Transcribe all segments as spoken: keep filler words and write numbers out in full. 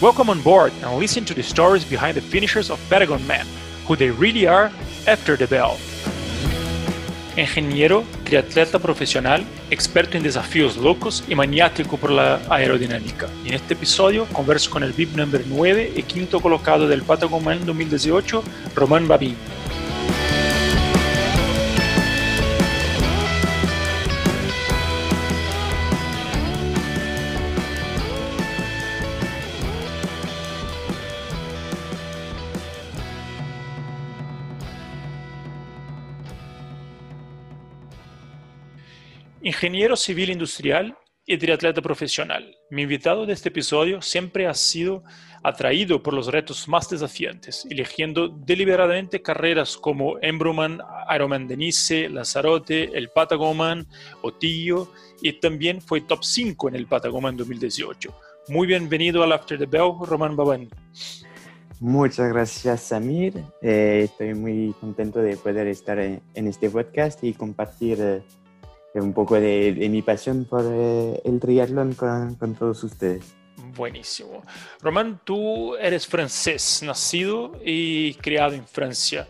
Welcome on board and listen to the stories behind the finishers of Patagonman, who they really are after the bell. Ingeniero, triatleta profesional, experto en desafíos locos y maniático por la aerodinámica. Y en este episodio converso con el V I P número nueve y quinto colocado del Patagonman dos mil dieciocho, Román Bavín. Ingeniero civil industrial y triatleta profesional. Mi invitado de este episodio siempre ha sido atraído por los retos más desafiantes, eligiendo deliberadamente carreras como Embruman, Ironman de Nice, Lanzarote, el Patagonman, Otillo, y también fue top cinco en el Patagonman dos mil dieciocho. Muy bienvenido al After the Bell, Román Bavín. Muchas gracias, Samir. Eh, estoy muy contento de poder estar en, en este podcast y compartir eh, un poco de, de mi pasión por eh, el triatlón con, con todos ustedes. Buenísimo. Román, tú eres francés, nacido y criado en Francia,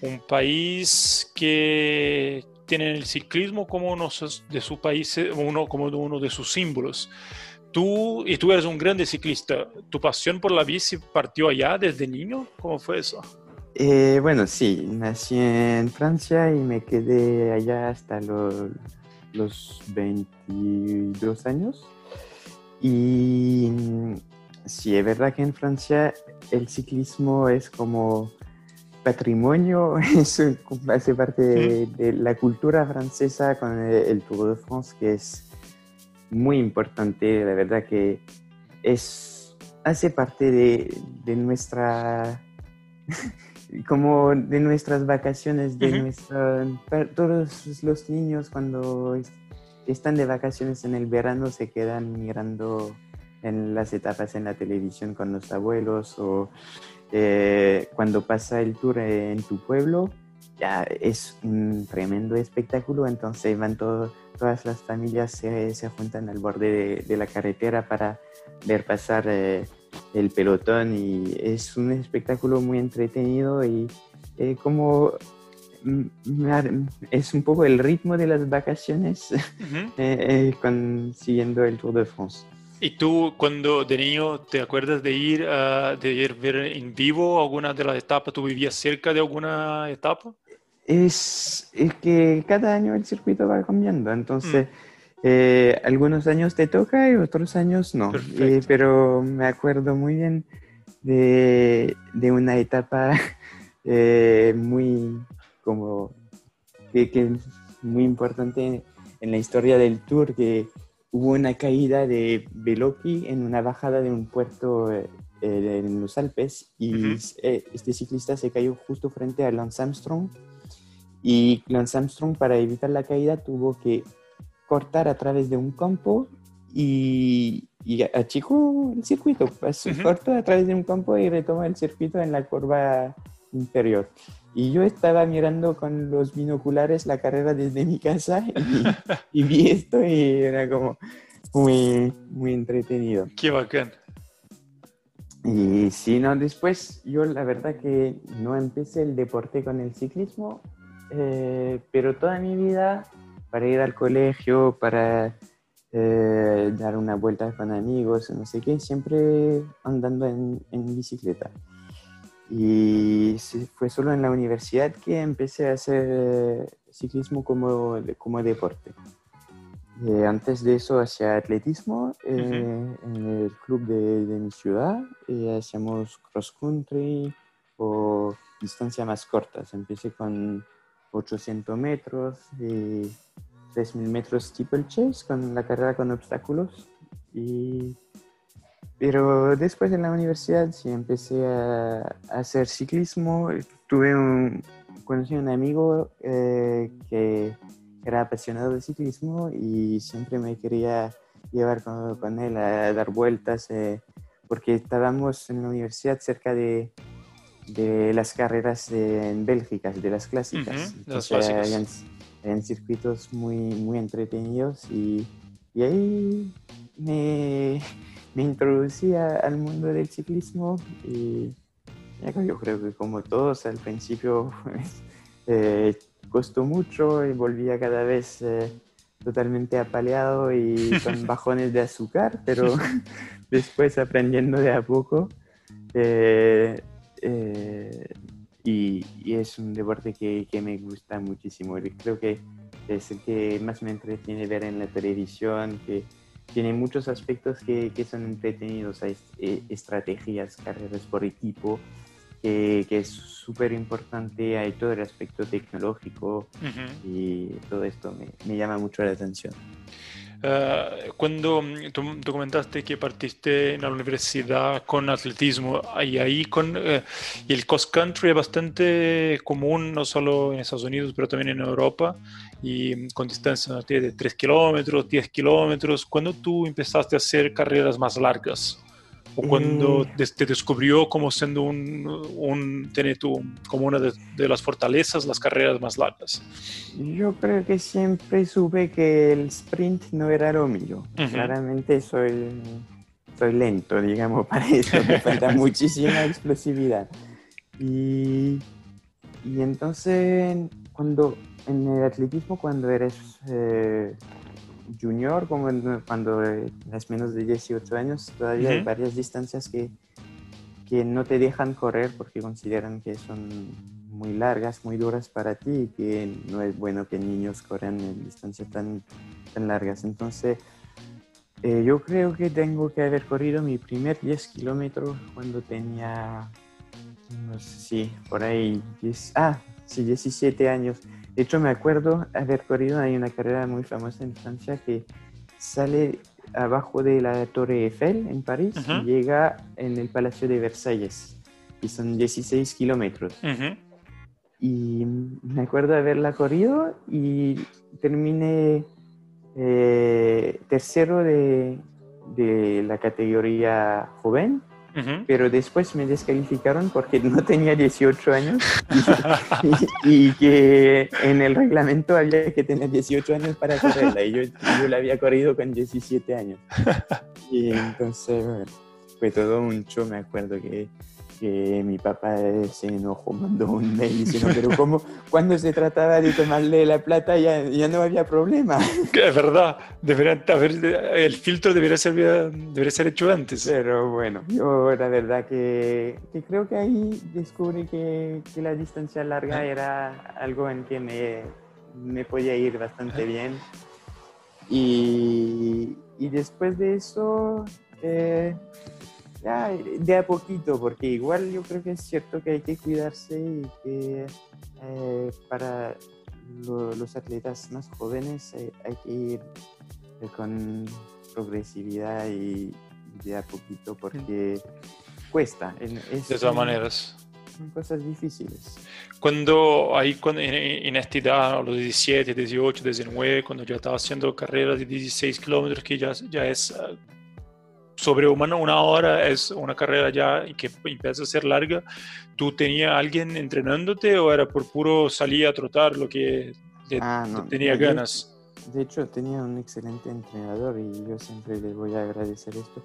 un país que tiene el ciclismo como uno de sus países, uno, como uno de sus símbolos. Tú, y tú eres un grande ciclista. ¿Tu pasión por la bici partió allá desde niño? ¿Cómo fue eso? Eh, bueno, sí, nací en Francia y me quedé allá hasta los... los veintidós años, y sí, es verdad que en Francia el ciclismo es como patrimonio, es, hace parte de, de la cultura francesa con el, el Tour de France, que es muy importante. La verdad que es, hace parte de, de nuestra... como de nuestras vacaciones, de uh-huh. nuestra, todos los niños cuando est- están de vacaciones en el verano se quedan mirando en las etapas en la televisión con los abuelos, o eh, cuando pasa el tour en tu pueblo, ya es un tremendo espectáculo. Entonces van todo, todas las familias se, se juntan al borde de, de la carretera para ver pasar eh, el pelotón, y es un espectáculo muy entretenido y eh, como es un poco el ritmo de las vacaciones uh-huh. eh, eh, con, siguiendo el Tour de France. ¿Y tú cuando de niño te acuerdas de ir a uh, de ir ver en vivo alguna de las etapas? ¿Tú vivías cerca de alguna etapa? Es, es que cada año el circuito va cambiando, entonces... Mm. Eh, algunos años te toca y otros años no, eh, pero me acuerdo muy bien de, de una etapa eh, muy como que, que es muy importante en la historia del Tour, que hubo una caída de Beloki en una bajada de un puerto eh, en los Alpes, y uh-huh. eh, este ciclista se cayó justo frente a Lance Armstrong, y Lance Armstrong, para evitar la caída, tuvo que cortar a través de un campo y, y achicó el circuito. Pasó uh-huh. corto a través de un campo y retomó el circuito en la curva inferior. Y yo estaba mirando con los binoculares la carrera desde mi casa y, y vi esto, y era como muy, muy entretenido. ¡Qué bacán! Y sí, no, después yo la verdad que no empecé el deporte con el ciclismo, eh, pero toda mi vida... para ir al colegio, para eh, dar una vuelta con amigos, no sé qué, siempre andando en, en bicicleta. Y fue solo en la universidad que empecé a hacer ciclismo como, como deporte. Eh, antes de eso hacía atletismo eh, uh-huh. en el club de, de mi ciudad, eh, hacíamos cross country o distancias más cortas. Empecé con ochocientos metros y tres mil metros steeplechase, con la carrera con obstáculos. Y... pero después en la universidad sí empecé a hacer ciclismo. Tuve un... Conocí a un amigo eh, que era apasionado de ciclismo y siempre me quería llevar con, con él a dar vueltas, eh, porque estábamos en la universidad cerca de... de las carreras de, en Bélgica, de las clásicas. Uh-huh, Entonces, las clásicas. Eran, eran circuitos muy, muy entretenidos, y Y ahí me, me introducí a, al mundo del ciclismo y yo creo que como todos al principio eh, costó mucho y volvía cada vez eh, totalmente apaleado y con bajones de azúcar, pero después aprendiendo de a poco. Eh, eh, y, y es un deporte que, que me gusta muchísimo y creo que es el que más me entretiene ver en la televisión, que tiene muchos aspectos que, que son entretenidos, hay estrategias, carreras por equipo, que, que es súper importante, hay todo el aspecto tecnológico uh-huh. y todo esto me, me llama mucho la atención. Uh, cuando tú, tú comentaste que partiste en la universidad con atletismo, y ahí con uh, y el cross country es bastante común, no solo en Estados Unidos, pero también en Europa, y con distancias de tres kilómetros, diez kilómetros. ¿Cuándo tú empezaste a hacer carreras más largas? ¿O cuando eh... te descubrió como siendo un, un tener tu, como una de, de las fortalezas, las carreras más largas? Yo creo que siempre supe que el sprint no era lo mío. Uh-huh. Claramente soy, soy lento, digamos, para eso. Me falta muchísima explosividad. Y, y entonces, cuando, en el atletismo, cuando eres... Eh, junior, como cuando eres menos de dieciocho años, todavía uh-huh. hay varias distancias que, que no te dejan correr porque consideran que son muy largas, muy duras para ti y que no es bueno que niños corran en distancias tan, tan largas. Entonces, eh, yo creo que tengo que haber corrido mi primer diez kilómetros cuando tenía, no sé si, por ahí, diez, ah, sí, diecisiete años. De hecho, me acuerdo haber corrido, hay una carrera muy famosa en Francia que sale abajo de la Torre Eiffel en París uh-huh. y llega en el Palacio de Versalles, y son dieciséis kilómetros. Uh-huh. Y me acuerdo haberla corrido y terminé eh, tercero de, de la categoría joven. Uh-huh. Pero después me descalificaron porque no tenía dieciocho años y, y, y que en el reglamento había que tener dieciocho años para correrla, y yo, yo la había corrido con diecisiete años. Y entonces, bueno, fue todo un show. Me acuerdo que, que mi papá se enojó, mandó un mail diciendo, pero ¿cómo? Cuando se trataba de tomarle la plata ya, ya no había problema. Es verdad, debería, haber, el filtro debería ser, debería ser hecho antes. Pero bueno, yo la verdad que, que creo que ahí descubrí que, que la distancia larga era algo en que me, me podía ir bastante bien. Y, y después de eso... Eh, Ya, de a poquito, porque igual yo creo que es cierto que hay que cuidarse y que eh, para lo, los atletas más jóvenes eh, hay que ir eh, con progresividad y de a poquito, porque cuesta. Es, de todas maneras. Son cosas difíciles. Cuando ahí cuando, en, en esta edad, a los diecisiete, dieciocho, diecinueve, cuando ya estaba haciendo carreras de dieciséis kilómetros, que ya, ya es... sobrehumano, una hora es una carrera ya que empieza a ser larga. ¿Tú tenías alguien entrenándote o era por puro salir a trotar lo que te, ah, no. te tenía de, ganas? De hecho, tenía un excelente entrenador y yo siempre le voy a agradecer esto.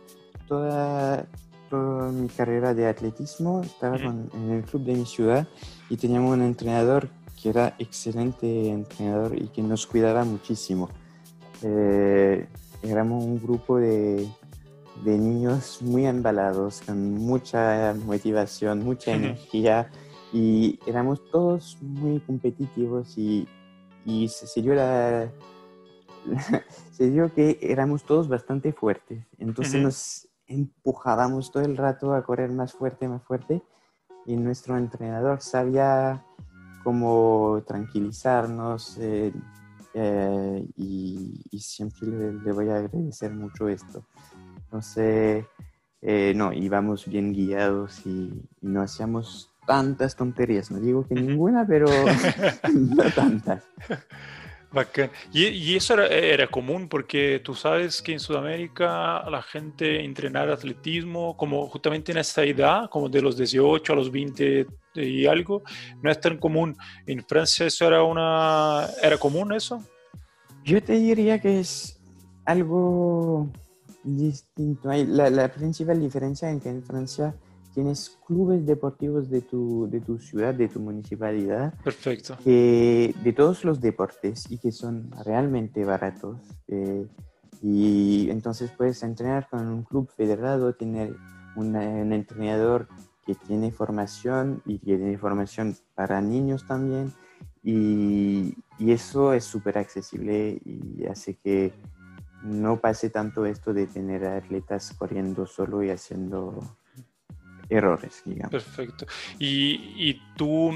Toda, toda mi carrera de atletismo estaba con, en el club de mi ciudad y teníamos un entrenador que era excelente entrenador y que nos cuidaba muchísimo. Eh, éramos un grupo de... de niños muy embalados, con mucha motivación, mucha energía, y éramos todos muy competitivos y, y se, se, dio la, la, se dio que éramos todos bastante fuertes. Entonces nos empujábamos todo el rato a correr más fuerte, más fuerte, y nuestro entrenador sabía cómo tranquilizarnos eh, eh, y, y siempre le, le voy a agradecer mucho esto. Entonces, eh, no, íbamos bien guiados y, y no hacíamos tantas tonterías. No digo que ninguna, pero no tantas. Bacán. Y, y eso era, era común, porque tú sabes que en Sudamérica la gente entrenar atletismo, como justamente en esa edad, como de los dieciocho a los veinte y algo, no es tan común. ¿En Francia eso era una... era común eso? Yo te diría que es... algo distinto. La, la principal diferencia es que en Francia tienes clubes deportivos de tu, de tu ciudad, de tu municipalidad. Perfecto. Que, de todos los deportes y que son realmente baratos. Eh, y entonces puedes entrenar con un club federado, tener una, un entrenador que tiene formación y que tiene formación para niños también. Y, y eso es súper accesible y hace que no pase tanto esto de tener atletas corriendo solo y haciendo errores, digamos. Perfecto. Y, y tú,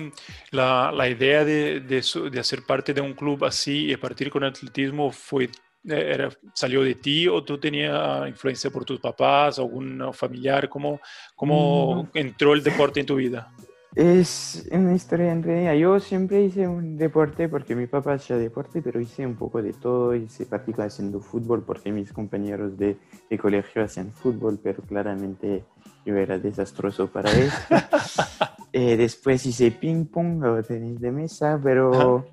la, la idea de, de, de hacer parte de un club así y partir con atletismo fue, era, ¿salió de ti o tú tenías influencia por tus papás, algún familiar? ¿Cómo, cómo mm. entró el deporte en tu vida? Es una historia entretenida. Yo siempre hice un deporte porque mi papá hacía deporte, pero hice un poco de todo. Hice práctica haciendo fútbol porque mis compañeros de, de colegio hacían fútbol, pero claramente yo era desastroso para eso. eh, después hice ping-pong o tenis de mesa, pero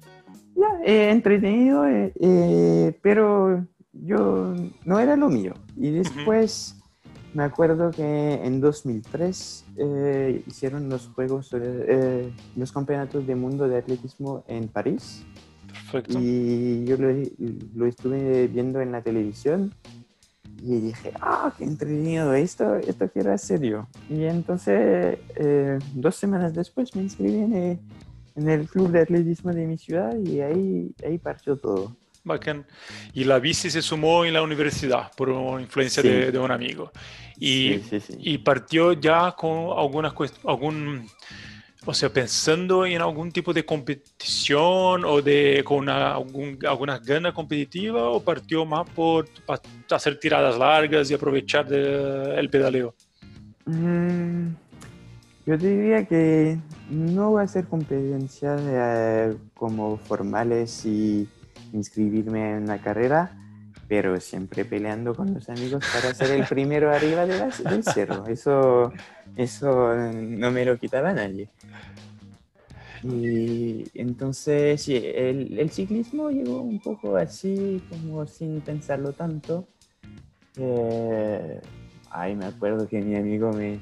ya, eh, entretenido, eh, eh, pero yo no era lo mío. Y después... Uh-huh. Me acuerdo que en dos mil tres eh, hicieron los juegos, eh, los campeonatos del mundo de atletismo en París. Perfecto. Y yo lo, lo estuve viendo en la televisión y dije, ah, oh, qué entretenido, esto, esto quiero hacer yo. Y entonces, eh, dos semanas después me inscribí en el, en el club de atletismo de mi ciudad y ahí, ahí partió todo. Bacán. Y la bici se sumó en la universidad por influencia sí. de, de un amigo. Y, sí, sí, sí. y partió ya con algunas cuest- algún, o sea, pensando en algún tipo de competición o de, con una, algún, alguna gana competitiva, ¿o partió más por hacer tiradas largas y aprovechar de, el pedaleo? Mm, yo diría que no va a ser competencias eh, como formales y inscribirme en una carrera, pero siempre peleando con los amigos para ser el primero arriba de la, del cerro. Eso, eso no me lo quitaba nadie. Y entonces sí, el, el ciclismo llegó un poco así, como sin pensarlo tanto. Eh, ay, me acuerdo que mi amigo me,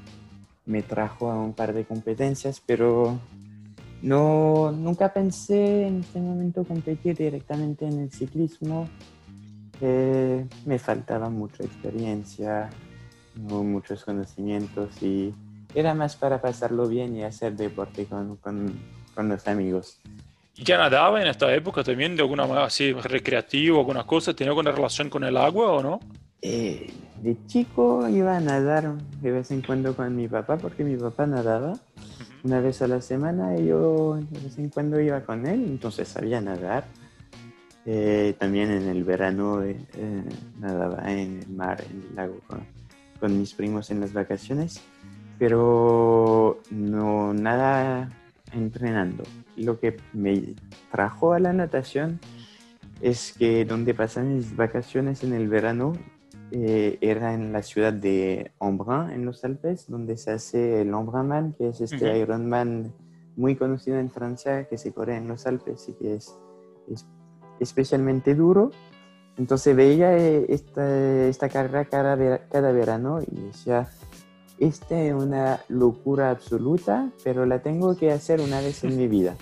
me trajo a un par de competencias, pero... No, nunca pensé en este momento competir directamente en el ciclismo. Eh, me faltaba mucha experiencia, muchos conocimientos y era más para pasarlo bien y hacer deporte con, con, con los amigos. ¿Y ya nadaba en esta época también de alguna manera así recreativo, alguna cosa? ¿Tenía alguna relación con el agua o no? Eh, de chico iba a nadar de vez en cuando con mi papá porque mi papá nadaba. Una vez a la semana y yo de vez en cuando iba con él, entonces sabía nadar. Eh, también en el verano eh, nadaba en el mar, en el lago con, con mis primos en las vacaciones, pero no nada entrenando. Lo que me trajo a la natación es que donde pasaba mis vacaciones en el verano Eh, era en la ciudad de Embrun, en los Alpes, donde se hace el Embroman, que es este uh-huh. Ironman muy conocido en Francia, que se corre en los Alpes y que es, es especialmente duro. Entonces veía esta, esta carrera cada, cada verano y decía, esta es una locura absoluta, pero la tengo que hacer una vez en mi vida.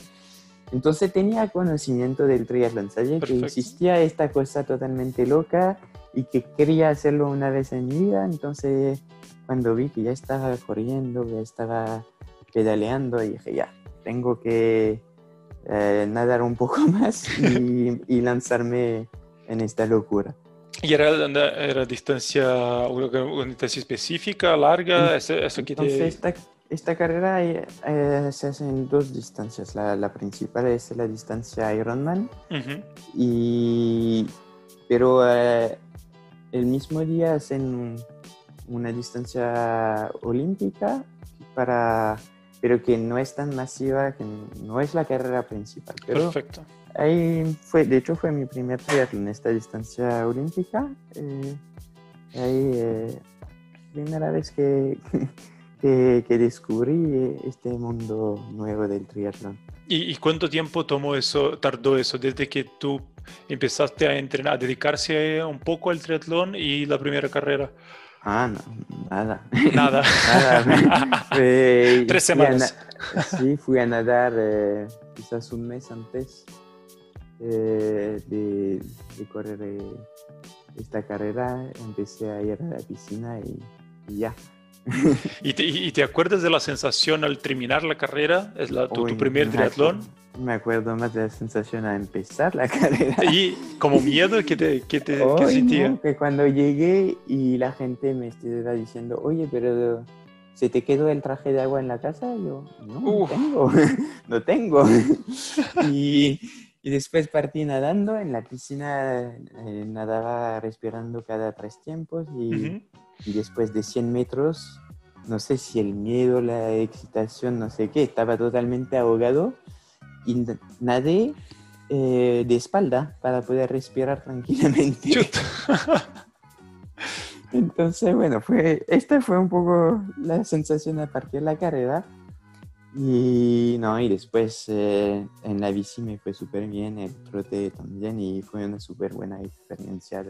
Entonces tenía conocimiento del triatlón, sabía Perfecto. Que existía esta cosa totalmente loca y que quería hacerlo una vez en mi vida. Entonces cuando vi que ya estaba corriendo, ya estaba pedaleando, dije ya, tengo que eh, nadar un poco más y, y lanzarme en esta locura. ¿Y era, era distancia, una distancia específica, larga? Eso, eso que te... Entonces esta, esta carrera eh, se hace en dos distancias. La, la principal es la distancia Ironman uh-huh. y... Pero eh, el mismo día hacen una distancia olímpica, para, pero que no es tan masiva, que no es la carrera principal. Pero Perfecto. Ahí fue, de hecho fue mi primer triatlón, esta distancia olímpica. Eh, ahí eh, primera vez que, que, que descubrí este mundo nuevo del triatlón. ¿Y, y cuánto tiempo tomó eso, tardó eso, desde que tú empezaste a entrenar, a dedicarse un poco al triatlón y la primera carrera? Ah, no, nada. Nada. Nada. eh, Tres semanas. Sí, fui a nadar eh, quizás un mes antes eh, de, de correr eh, esta carrera. Empecé a ir a la piscina y, y ya. ¿Y, te, ¿Y te acuerdas de la sensación al terminar la carrera? ¿Es la, tu, Uy, tu primer triatlón? Me acuerdo más de la sensación al empezar la carrera. ¿Y como miedo que te, que te oh, que sentía? No, que cuando llegué y la gente me estaba diciendo, oye, pero ¿se te quedó el traje de agua en la casa? Yo, no, uh. no tengo. no tengo. y, y después partí nadando. En la piscina eh, nadaba respirando cada tres tiempos y... Uh-huh. Y después de cien metros, no sé si el miedo, la excitación, no sé qué, estaba totalmente ahogado y nadé eh, de espalda para poder respirar tranquilamente. Chuta. Entonces, bueno, fue, esta fue un poco la sensación a partir de la carrera. Y no, y después eh, en la bici me fue súper bien, el trote también, y fue una súper buena experiencia.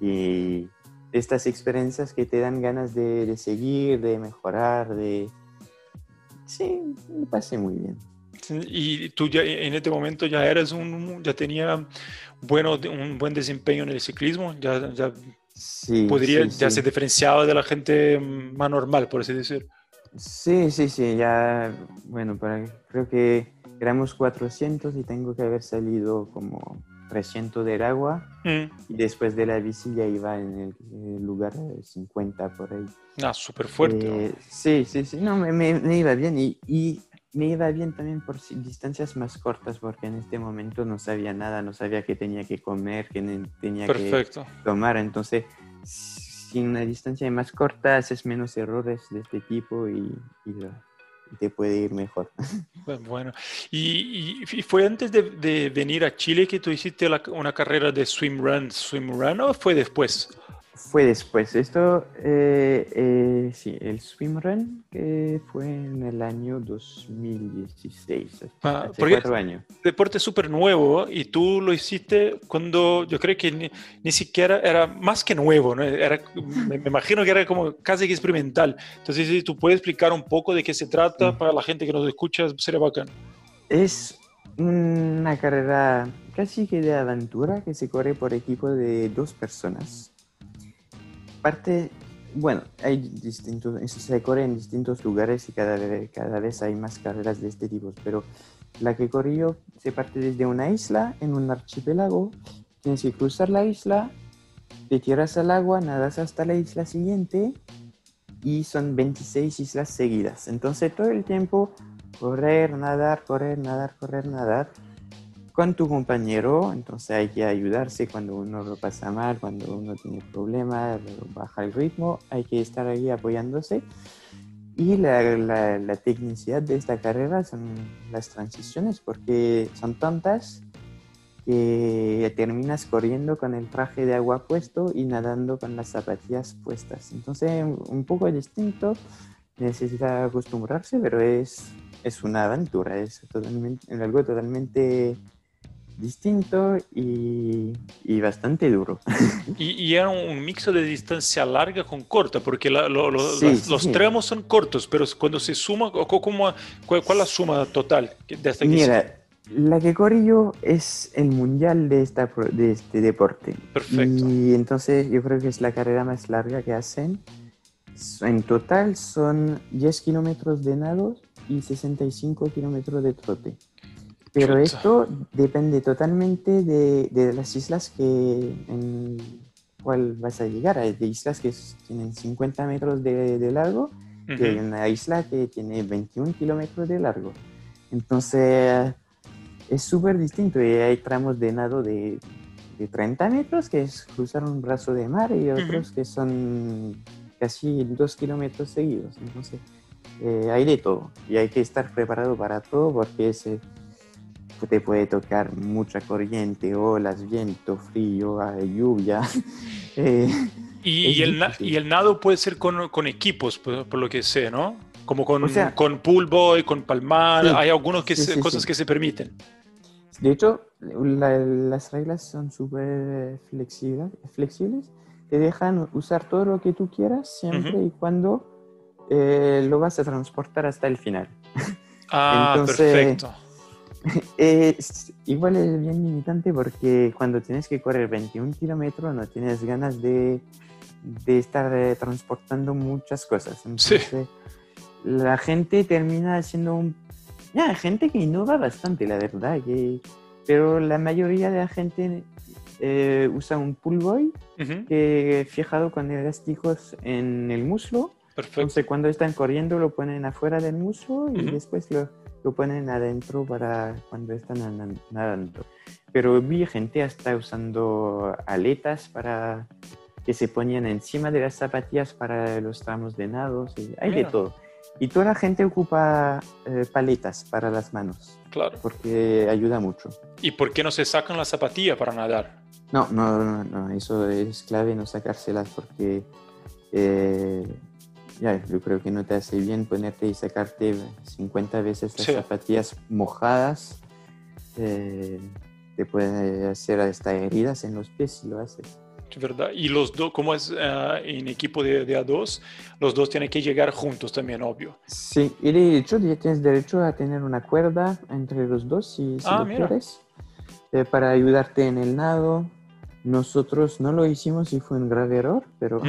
Y... estas experiencias que te dan ganas de, de seguir, de mejorar, de... Sí, me pasé muy bien. Y tú ya en este momento ya eres un... ya tenía bueno, un buen desempeño en el ciclismo, ya, ya, sí, podría, sí, ya sí. se diferenciaba de la gente más normal, por así decir. Sí, sí, sí, ya... Bueno, para, creo que éramos cuatrocientos y tengo que haber salido como... trescientos del agua mm. y después de la bici ya iba en el, en el lugar cincuenta por ahí. Ah, súper fuerte. Eh, sí, sí, sí. No, me, me, me iba bien y, y me iba bien también por distancias más cortas porque en este momento no sabía nada, no sabía qué tenía que comer, qué tenía Perfecto. que tomar. Entonces, sin una distancia más corta haces menos errores de este tipo y... y te puede ir mejor. Bueno, y, y fue antes de, de venir a Chile que tú hiciste la, una carrera de swim run, swim run, ¿o fue después? Fue después. Esto, eh, eh, sí, el swim run que fue en el año dos mil dieciséis, ah, hace cuatro años. Deporte súper nuevo y tú lo hiciste cuando yo creo que ni, ni siquiera era más que nuevo, ¿no? Era, me, me imagino que era como casi que experimental. Entonces, si tú puedes explicar un poco de qué se trata para la gente que nos escucha, sería bacán. Es una carrera casi que de aventura que se corre por equipo de dos personas. Parte, bueno, hay distintos, se corre en distintos lugares y cada, cada vez hay más carreras de este tipo, pero la que corrí yo se parte desde una isla en un archipiélago, tienes que cruzar la isla, te tiras al agua, nadas hasta la isla siguiente y son veintiséis islas seguidas. Entonces todo el tiempo correr, nadar, correr, nadar, correr, nadar con tu compañero, entonces hay que ayudarse cuando uno lo pasa mal, cuando uno tiene problemas, baja el ritmo, hay que estar ahí apoyándose. Y la, la, la tecnicidad de esta carrera son las transiciones, porque son tantas que terminas corriendo con el traje de agua puesto y nadando con las zapatillas puestas. Entonces, un poco distinto, necesita acostumbrarse, pero es, es una aventura, es totalmente, algo totalmente... distinto y, y bastante duro. Y, y era un mixo de distancia larga con corta, porque la, lo, lo, sí, las, sí. los tramos son cortos, pero cuando se suma, ¿cómo, cuál, ¿cuál es la suma total? De hasta Mira, que... la que corrí yo es el mundial de, esta, de este deporte. Perfecto. Y entonces yo creo que es la carrera más larga que hacen. En total son diez kilómetros de nado y sesenta y cinco kilómetros de trote. Pero esto depende totalmente de, de las islas que, en cuál vas a llegar. Hay islas que tienen cincuenta metros de, de largo uh-huh. y hay una isla que tiene veintiún kilómetros de largo. Entonces es súper distinto y hay tramos de nado de, de treinta metros que es cruzar un brazo de mar y otros uh-huh. que son casi dos kilómetros seguidos. Entonces eh, hay de todo y hay que estar preparado para todo porque es... Eh, te puede tocar mucha corriente, olas, viento, frío, lluvia. eh, y, y, el, y el nado puede ser con, con equipos, por, por lo que sé, ¿no? Como con, o sea, con pool boy, con palmar, sí, hay algunas sí, sí, cosas sí. que se permiten. De hecho, la, las reglas son súper flexibles, flexibles. Te dejan usar todo lo que tú quieras, siempre uh-huh. y cuando eh, lo vas a transportar hasta el final. Ah, entonces, perfecto. Es, igual es bien limitante porque cuando tienes que correr veintiún kilómetros no tienes ganas de, de estar eh, transportando muchas cosas. Entonces, sí. La gente termina haciendo un... Ya, gente que innova bastante, la verdad. Que, pero la mayoría de la gente eh, usa un pull boy uh-huh. que, fijado con elásticos en el muslo. Perfecto. Entonces, cuando están corriendo, lo ponen afuera del muslo y uh-huh. después lo, lo ponen adentro para cuando están nadando. Pero vi gente hasta usando aletas para que se ponían encima de las zapatillas para los tramos de nados. Y hay Mira. de todo. Y toda la gente ocupa eh, paletas para las manos. Claro. Porque ayuda mucho. ¿Y por qué no se sacan las zapatillas para nadar? No, no, no, no. Eso es clave, no sacárselas porque eh, ya, yo creo que no te hace bien ponerte y sacarte cincuenta veces las sí. zapatillas mojadas. Eh, te pueden hacer hasta heridas en los pies si lo haces. ¿Verdad? Y los dos, como es uh, en equipo de, de A dos, los dos tienen que llegar juntos también, obvio. Sí, y de hecho ya tienes derecho a tener una cuerda entre los dos si, si ah, lo mira. quieres, eh, para ayudarte en el nado. Nosotros no lo hicimos y fue un grave error, pero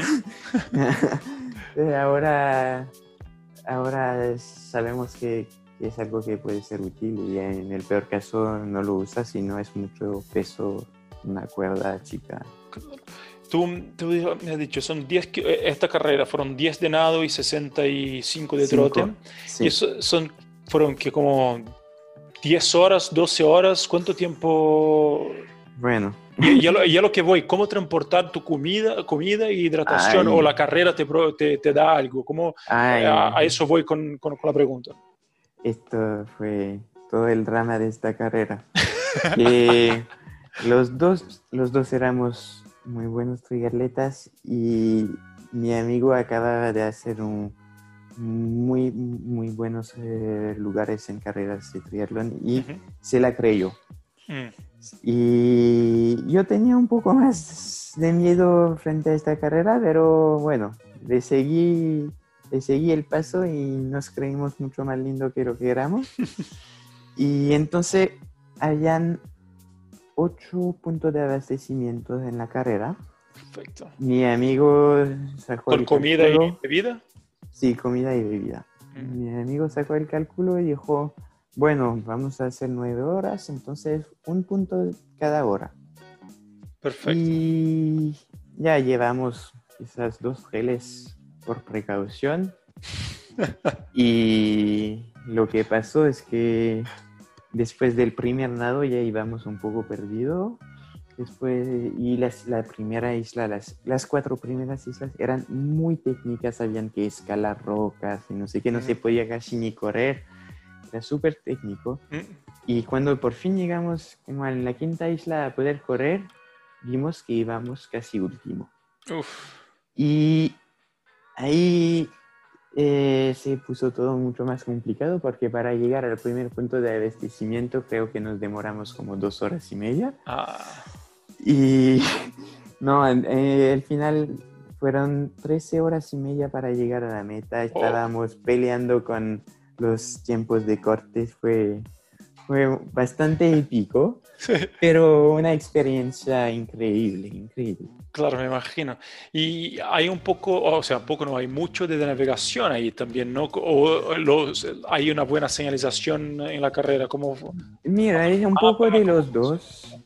ahora, ahora sabemos que es algo que puede ser útil y en el peor caso no lo usas si no es mucho peso una cuerda chica. Tú, tú me has dicho, son diez, esta carrera fueron diez de nado y sesenta y cinco de trote. Cinco, sí. Y eso son, fueron que como diez horas, doce horas, ¿cuánto tiempo? Bueno. Y, y, a lo, y a lo que voy, ¿cómo transportar tu comida, comida e hidratación? Ay. ¿O la carrera te, te, te da algo? ¿Cómo, a, a eso voy con, con, con la pregunta. Esto fue todo el drama de esta carrera. eh, los, dos, los dos éramos... muy buenos triatletas y mi amigo acababa de hacer un muy muy buenos eh, lugares en carreras de triatlón y uh-huh. se la creyó uh-huh. y yo tenía un poco más de miedo frente a esta carrera, pero bueno, le seguí le seguí el paso y nos creímos mucho más lindo que lo que éramos. Y entonces habían ocho puntos de abastecimiento en la carrera. Perfecto. Mi amigo sacó ¿Con el comida cálculo. y bebida? Sí, comida y bebida. Mm. Mi amigo sacó el cálculo y dijo, bueno, vamos a hacer nueve horas, entonces un punto cada hora. Perfecto. Y ya llevamos quizás dos geles por precaución. Y lo que pasó es que después del primer nado ya íbamos un poco perdido. Después, y las, la primera isla, las, las cuatro primeras islas eran muy técnicas, habían que escalar rocas y no sé qué, no mm. se podía casi ni correr. Era súper técnico. Mm. Y cuando por fin llegamos como a la quinta isla a poder correr, vimos que íbamos casi último. Uf. Y ahí... Eh, se puso todo mucho más complicado porque para llegar al primer punto de abastecimiento creo que nos demoramos como dos horas y media. Ah. Y no, eh, al final fueron trece horas y media para llegar a la meta. Estábamos oh. peleando con los tiempos de cortes, fue, fue bastante épico, sí. pero una experiencia increíble, increíble. Claro, me imagino. Y hay un poco, o sea, un poco no, hay mucho de navegación ahí también, ¿no? O los, hay una buena señalización en la carrera, ¿cómo? Mira, es un poco ah, de los dos.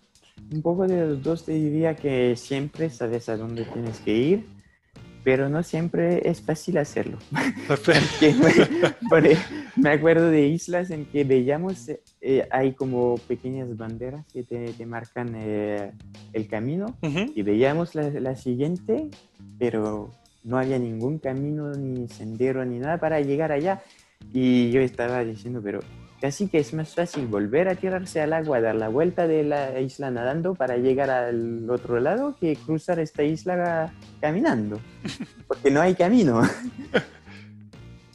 Un poco de los dos te diría que siempre sabes a dónde tienes que ir, pero no siempre es fácil hacerlo. Porque me, me acuerdo de islas en que veíamos, eh, hay como pequeñas banderas que te, te marcan eh, el camino uh-huh. y veíamos la, la siguiente, pero no había ningún camino, ni sendero, ni nada para llegar allá. Y yo estaba diciendo, pero casi que es más fácil volver a tirarse al agua, dar la vuelta de la isla nadando para llegar al otro lado que cruzar esta isla caminando, porque no hay camino.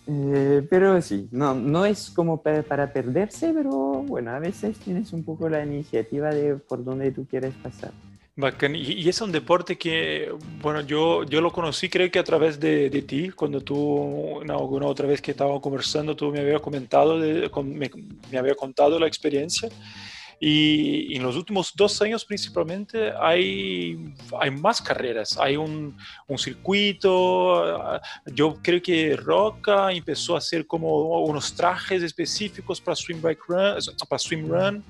Eh, pero sí, no, no es como para, para perderse, pero bueno, a veces tienes un poco la iniciativa de por dónde tú quieres pasar. Bacán. Y, y es un deporte que, bueno, yo, yo lo conocí creo que a través de, de ti, cuando tú, en alguna otra vez que estábamos conversando, tú me habías comentado, de, me, me habías contado la experiencia. Y en los últimos dos años principalmente hay, hay más carreras, hay un, un circuito, yo creo que Roca empezó a hacer como unos trajes específicos para swim, bike run, para swim run.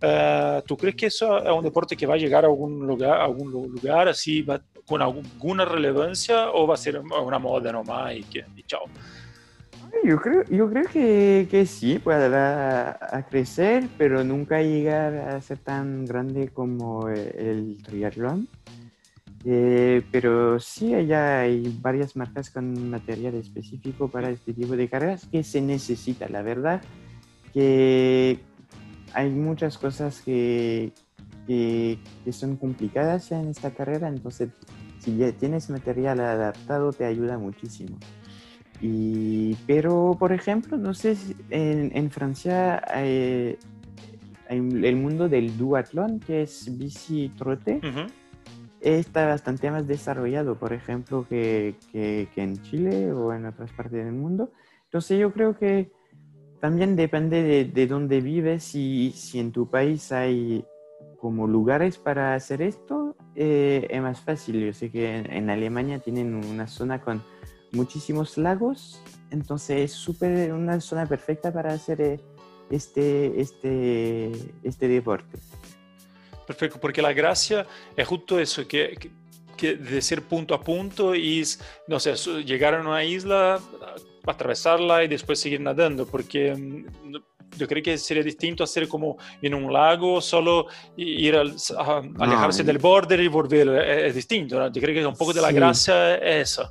Uh, ¿Tú crees que eso es un deporte que va a llegar a algún lugar, a algún lugar así va, con alguna relevancia, o va a ser una moda nomás y, que, y chao? Yo creo, yo creo que, que sí, puede a, a crecer, pero nunca llegar a ser tan grande como el triatlón. Eh, pero sí, allá hay varias marcas con material específico para este tipo de carreras que se necesita. La verdad que hay muchas cosas que, que, que son complicadas ya en esta carrera, entonces si ya tienes material adaptado te ayuda muchísimo. Y, pero, por ejemplo, no sé, en, en Francia hay, hay el mundo del duatlón, que es bici-trote, uh-huh. está bastante más desarrollado, por ejemplo, que, que, que en Chile o en otras partes del mundo. Entonces, yo creo que también depende de, de dónde vives y si en tu país hay como lugares para hacer esto, eh, es más fácil. Yo sé que en, en Alemania tienen una zona con muchísimos lagos, entonces es súper una zona perfecta para hacer este, este, este deporte. Perfecto, porque la gracia es justo eso, que, que, que de ser punto a punto y, no sé, llegar a una isla, atravesarla y después seguir nadando, porque yo creo que sería distinto hacer como en un lago, solo ir al, a, a no, alejarse del border y volver, es, es distinto, ¿no? Yo creo que un poco de la sí. gracia es esa.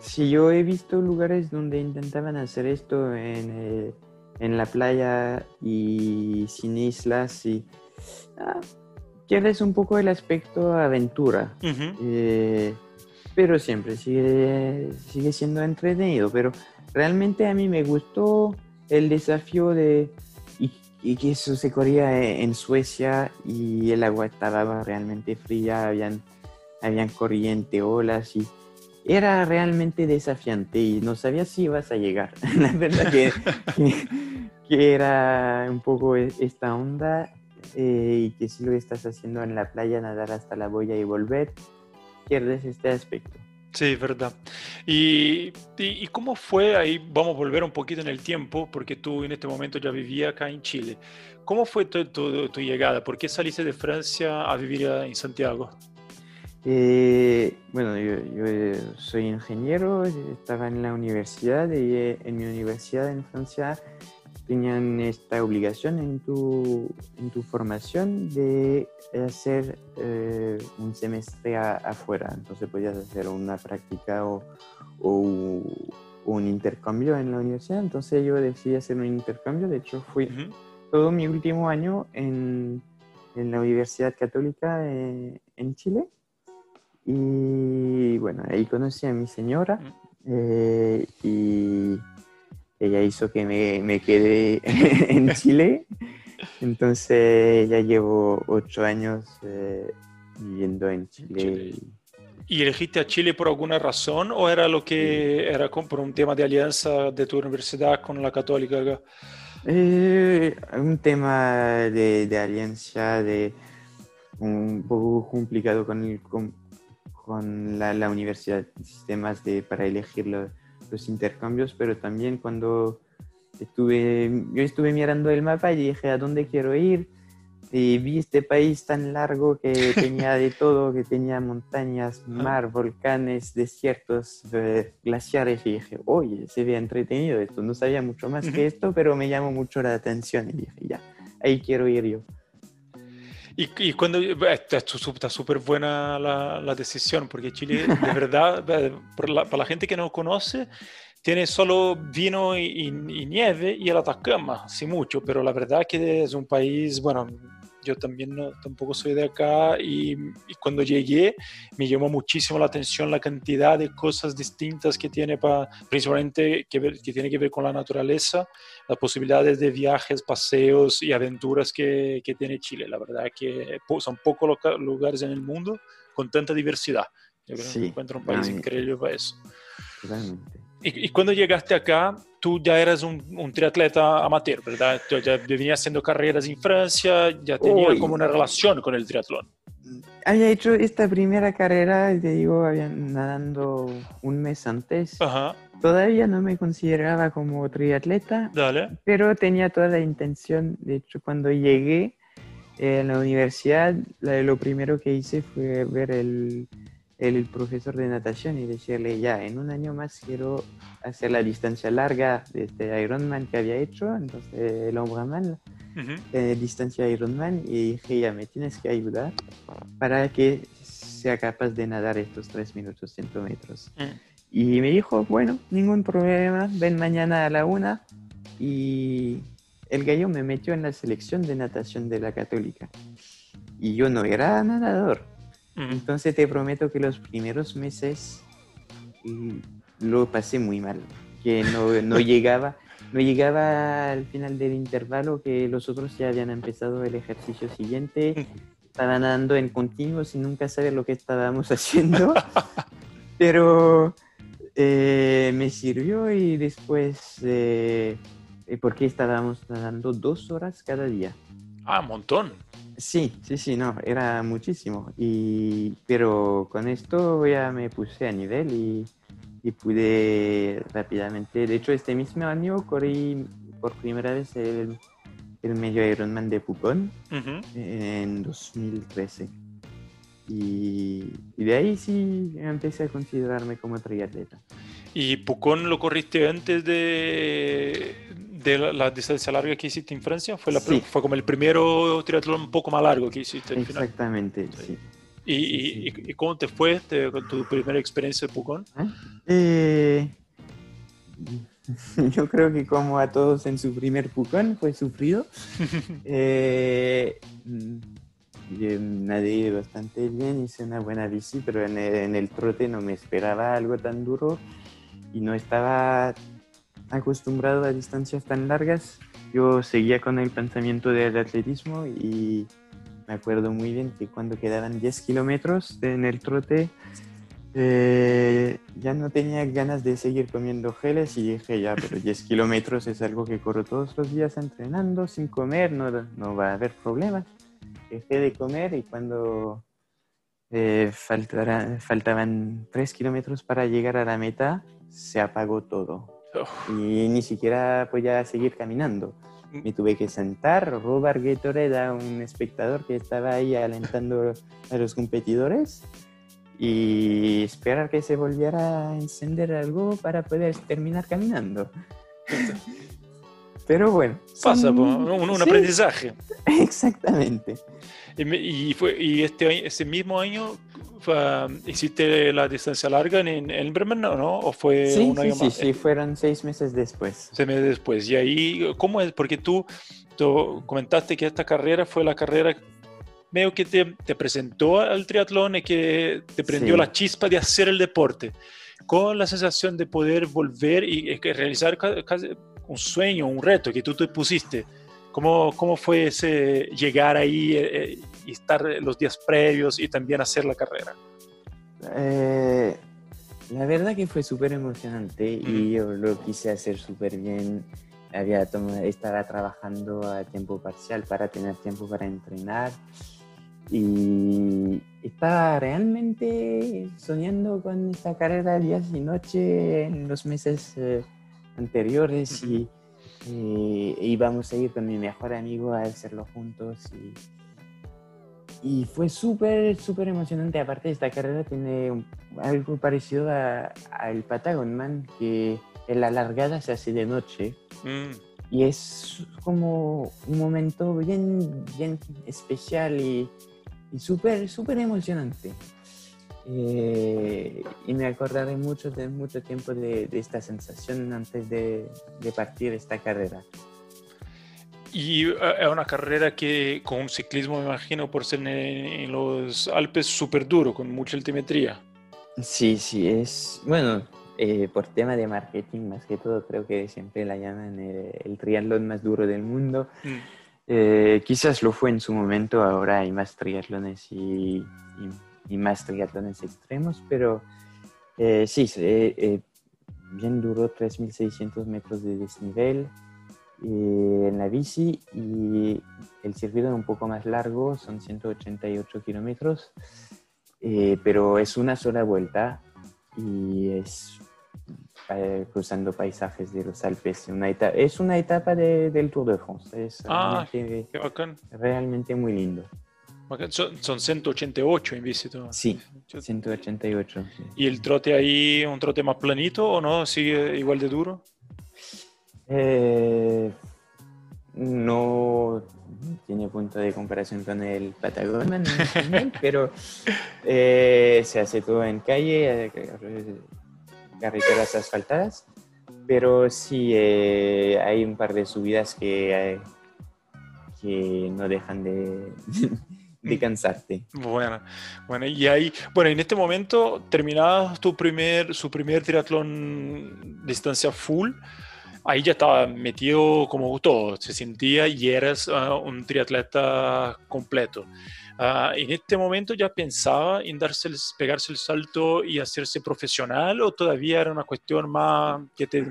Sí, yo he visto lugares donde intentaban hacer esto en, eh, en la playa y sin islas y ah, pierdes un poco el aspecto aventura, uh-huh. eh, pero siempre sigue, sigue siendo entretenido. Pero realmente a mí me gustó el desafío de y, y que eso se corría en Suecia y el agua estaba realmente fría, habían, habían corriente, olas y era realmente desafiante y no sabía si ibas a llegar. La verdad que, que, que era un poco esta onda eh, y que si lo estás haciendo en la playa, nadar hasta la boya y volver, pierdes este aspecto. Sí, verdad. ¿Y, y, y cómo fue? Ahí vamos a volver un poquito en el tiempo, porque tú en este momento ya vivías acá en Chile. ¿Cómo fue tu, tu, tu llegada? ¿Por qué saliste de Francia a vivir en Santiago? Eh, bueno, yo, yo soy ingeniero, estaba en la universidad y en mi universidad en Francia tenían esta obligación en tu, en tu formación de hacer eh, un semestre a, afuera, entonces podías hacer una práctica o, o un intercambio en la universidad, entonces yo decidí hacer un intercambio, de hecho fui uh-huh. todo mi último año en, en la Universidad Católica eh, en Chile. Y bueno, ahí conocí a mi señora eh, y ella hizo que me, me quedé en Chile. Entonces ya llevo ocho años eh, viviendo en Chile. Chile. ¿Y elegiste a Chile por alguna razón o era lo que sí. era por un tema de alianza de tu universidad con la Católica? Eh, un tema de, de alianza de un poco complicado con el... Con, con la, la universidad, sistemas de, para elegir lo, los intercambios, pero también cuando estuve, yo estuve mirando el mapa y dije a dónde quiero ir, y vi este país tan largo que tenía de todo, que tenía montañas, mar, volcanes, desiertos, eh, glaciares, y dije, oye, se ve entretenido esto, no sabía mucho más que esto, pero me llamó mucho la atención, y dije, ya, ahí quiero ir yo. Y, y cuando está súper buena la, la decisión, porque Chile, de verdad, para la, para la gente que no conoce, tiene solo vino y, y nieve y el Atacama, sí mucho, pero la verdad que es un país, bueno, yo también no, tampoco soy de acá, y, y cuando llegué me llamó muchísimo la atención la cantidad de cosas distintas que tiene, para, principalmente que, ver, que tiene que ver con la naturaleza, las posibilidades de viajes, paseos y aventuras que, que tiene Chile. La verdad que son pocos loca- lugares en el mundo con tanta diversidad. Yo creo sí, que encuentro un país increíble para eso. Realmente. Y, y cuando llegaste acá, tú ya eras un, un triatleta amateur, ¿verdad? Tú ya venías haciendo carreras en Francia, ya tenías como una relación con el triatlón. Había hecho esta primera carrera, te digo, había nadando un mes antes. Ajá. Todavía no me consideraba como triatleta, Dale. pero tenía toda la intención. De hecho, cuando llegué eh, a la universidad, lo primero que hice fue ver el... el profesor de natación y decirle, ya, en un año más quiero hacer la distancia larga de este Ironman que había hecho, entonces el Embroman, uh-huh. eh, distancia Ironman, y dije, ya, me tienes que ayudar para que sea capaz de nadar estos tres minutos cien metros. Uh-huh. Y me dijo, bueno, ningún problema, ven mañana a la una, y el gallo me metió en la selección de natación de la Católica, y yo no era nadador. Entonces te prometo que los primeros meses lo pasé muy mal, que no, no, llegaba, no llegaba al final del intervalo, que los otros ya habían empezado el ejercicio siguiente, estaban nadando en continuo sin nunca saber lo que estábamos haciendo, pero eh, me sirvió. Y después, eh, porque estábamos nadando dos horas cada día. Ah, un montón. Sí, sí, sí, no, era muchísimo. Y, pero con esto ya me puse a nivel y, y pude rápidamente. De hecho, este mismo año corrí por primera vez el, el medio Ironman de Pucón, uh-huh. en dos mil trece. Y, y de ahí sí empecé a considerarme como triatleta. ¿Y Pucón lo corriste antes de, de la, la distancia larga que hiciste en Francia? ¿Fue, la, sí. fue como el primer triatlón un poco más largo que hiciste? Exactamente, final. sí. ¿Y, sí, y, sí. y cómo te fue te, con tu primera experiencia de Pucón? ¿Eh? Eh, yo creo que como a todos en su primer Pucón fue sufrido. eh, Nadé bastante bien, hice una buena bici, pero en el, en el trote no me esperaba algo tan duro y no estaba acostumbrado a distancias tan largas. Yo seguía con el pensamiento del atletismo y me acuerdo muy bien que cuando quedaban diez kilómetros en el trote, eh, ya no tenía ganas de seguir comiendo geles y dije, ya, pero diez kilómetros es algo que corro todos los días entrenando, sin comer, no, no va a haber problemas. Dejé de comer y cuando eh, faltara, faltaban tres kilómetros para llegar a la meta, se apagó todo. Oh. Y ni siquiera podía seguir caminando. Me tuve que sentar, robar Gatorade a un espectador que estaba ahí alentando a los competidores y esperar que se volviera a encender algo para poder terminar caminando. Pero bueno. Son... Pasa, un, un sí. aprendizaje. Exactamente. Y, y, fue, y este, ese mismo año uh, hiciste la distancia larga en Elberman, ¿no? ¿O fue sí, un sí, año sí, más? Sí, sí, fueron seis meses después. Seis meses después. Y ahí, ¿cómo es? Porque tú, tú comentaste que esta carrera fue la carrera medio que te, te presentó al triatlón y que te prendió sí. la chispa de hacer el deporte. Con la sensación de poder volver y realizar casi un sueño, un reto que tú te pusiste. ¿Cómo, cómo fue ese llegar ahí eh, y estar los días previos y también hacer la carrera? Eh, la verdad que fue súper emocionante mm. y yo lo quise hacer súper bien. Había tomado, estaba trabajando a tiempo parcial para tener tiempo para entrenar y estaba realmente soñando con esta carrera días y noche en los meses eh, anteriores y, y, y íbamos a ir con mi mejor amigo a hacerlo juntos y, y fue súper súper emocionante. Aparte, esta carrera tiene un, algo parecido al Patagonman, que en la largada se hace de noche mm. y es como un momento bien, bien especial y, y súper súper emocionante. Eh, y me acordaré mucho de mucho tiempo de, de esta sensación antes de, de partir esta carrera. Y es una carrera que con ciclismo, me imagino, por ser en, en los Alpes, súper duro, con mucha altimetría. Sí, sí, es... Bueno, eh, por tema de marketing, más que todo, creo que siempre la llaman eh, el triatlón más duro del mundo. Mm. Eh, quizás lo fue en su momento, ahora hay más triatlones y, y, y más triatlones extremos, pero eh, sí, eh, eh, bien duró tres mil seiscientos metros de desnivel eh, en la bici, y el circuito un poco más largo, son ciento ochenta y ocho kilómetros, eh, pero es una sola vuelta y es Eh, cruzando paisajes de los Alpes. Una etapa, es una etapa de, del Tour de France. Es ah, realmente, qué bacán. Realmente muy lindo. Son, son ciento ochenta y ocho en bici. Sí, ciento ochenta y ocho. ¿Y el trote ahí, un trote más planito o no? ¿Sigue igual de duro? Eh, no tiene punto de comparación con el Patagonman, pero eh, se hace todo en calle, eh, carreteras asfaltadas, pero sí eh, hay un par de subidas que, eh, que no dejan de, de cansarte. Bueno, bueno, y ahí, bueno, en este momento terminado tu primer, su primer triatlón distancia full, ahí ya estaba metido como todo, se sentía y eras uh, un triatleta completo. Uh, ¿En este momento ya pensaba en darse el, pegarse el salto y hacerse profesional, o todavía era una cuestión más que te,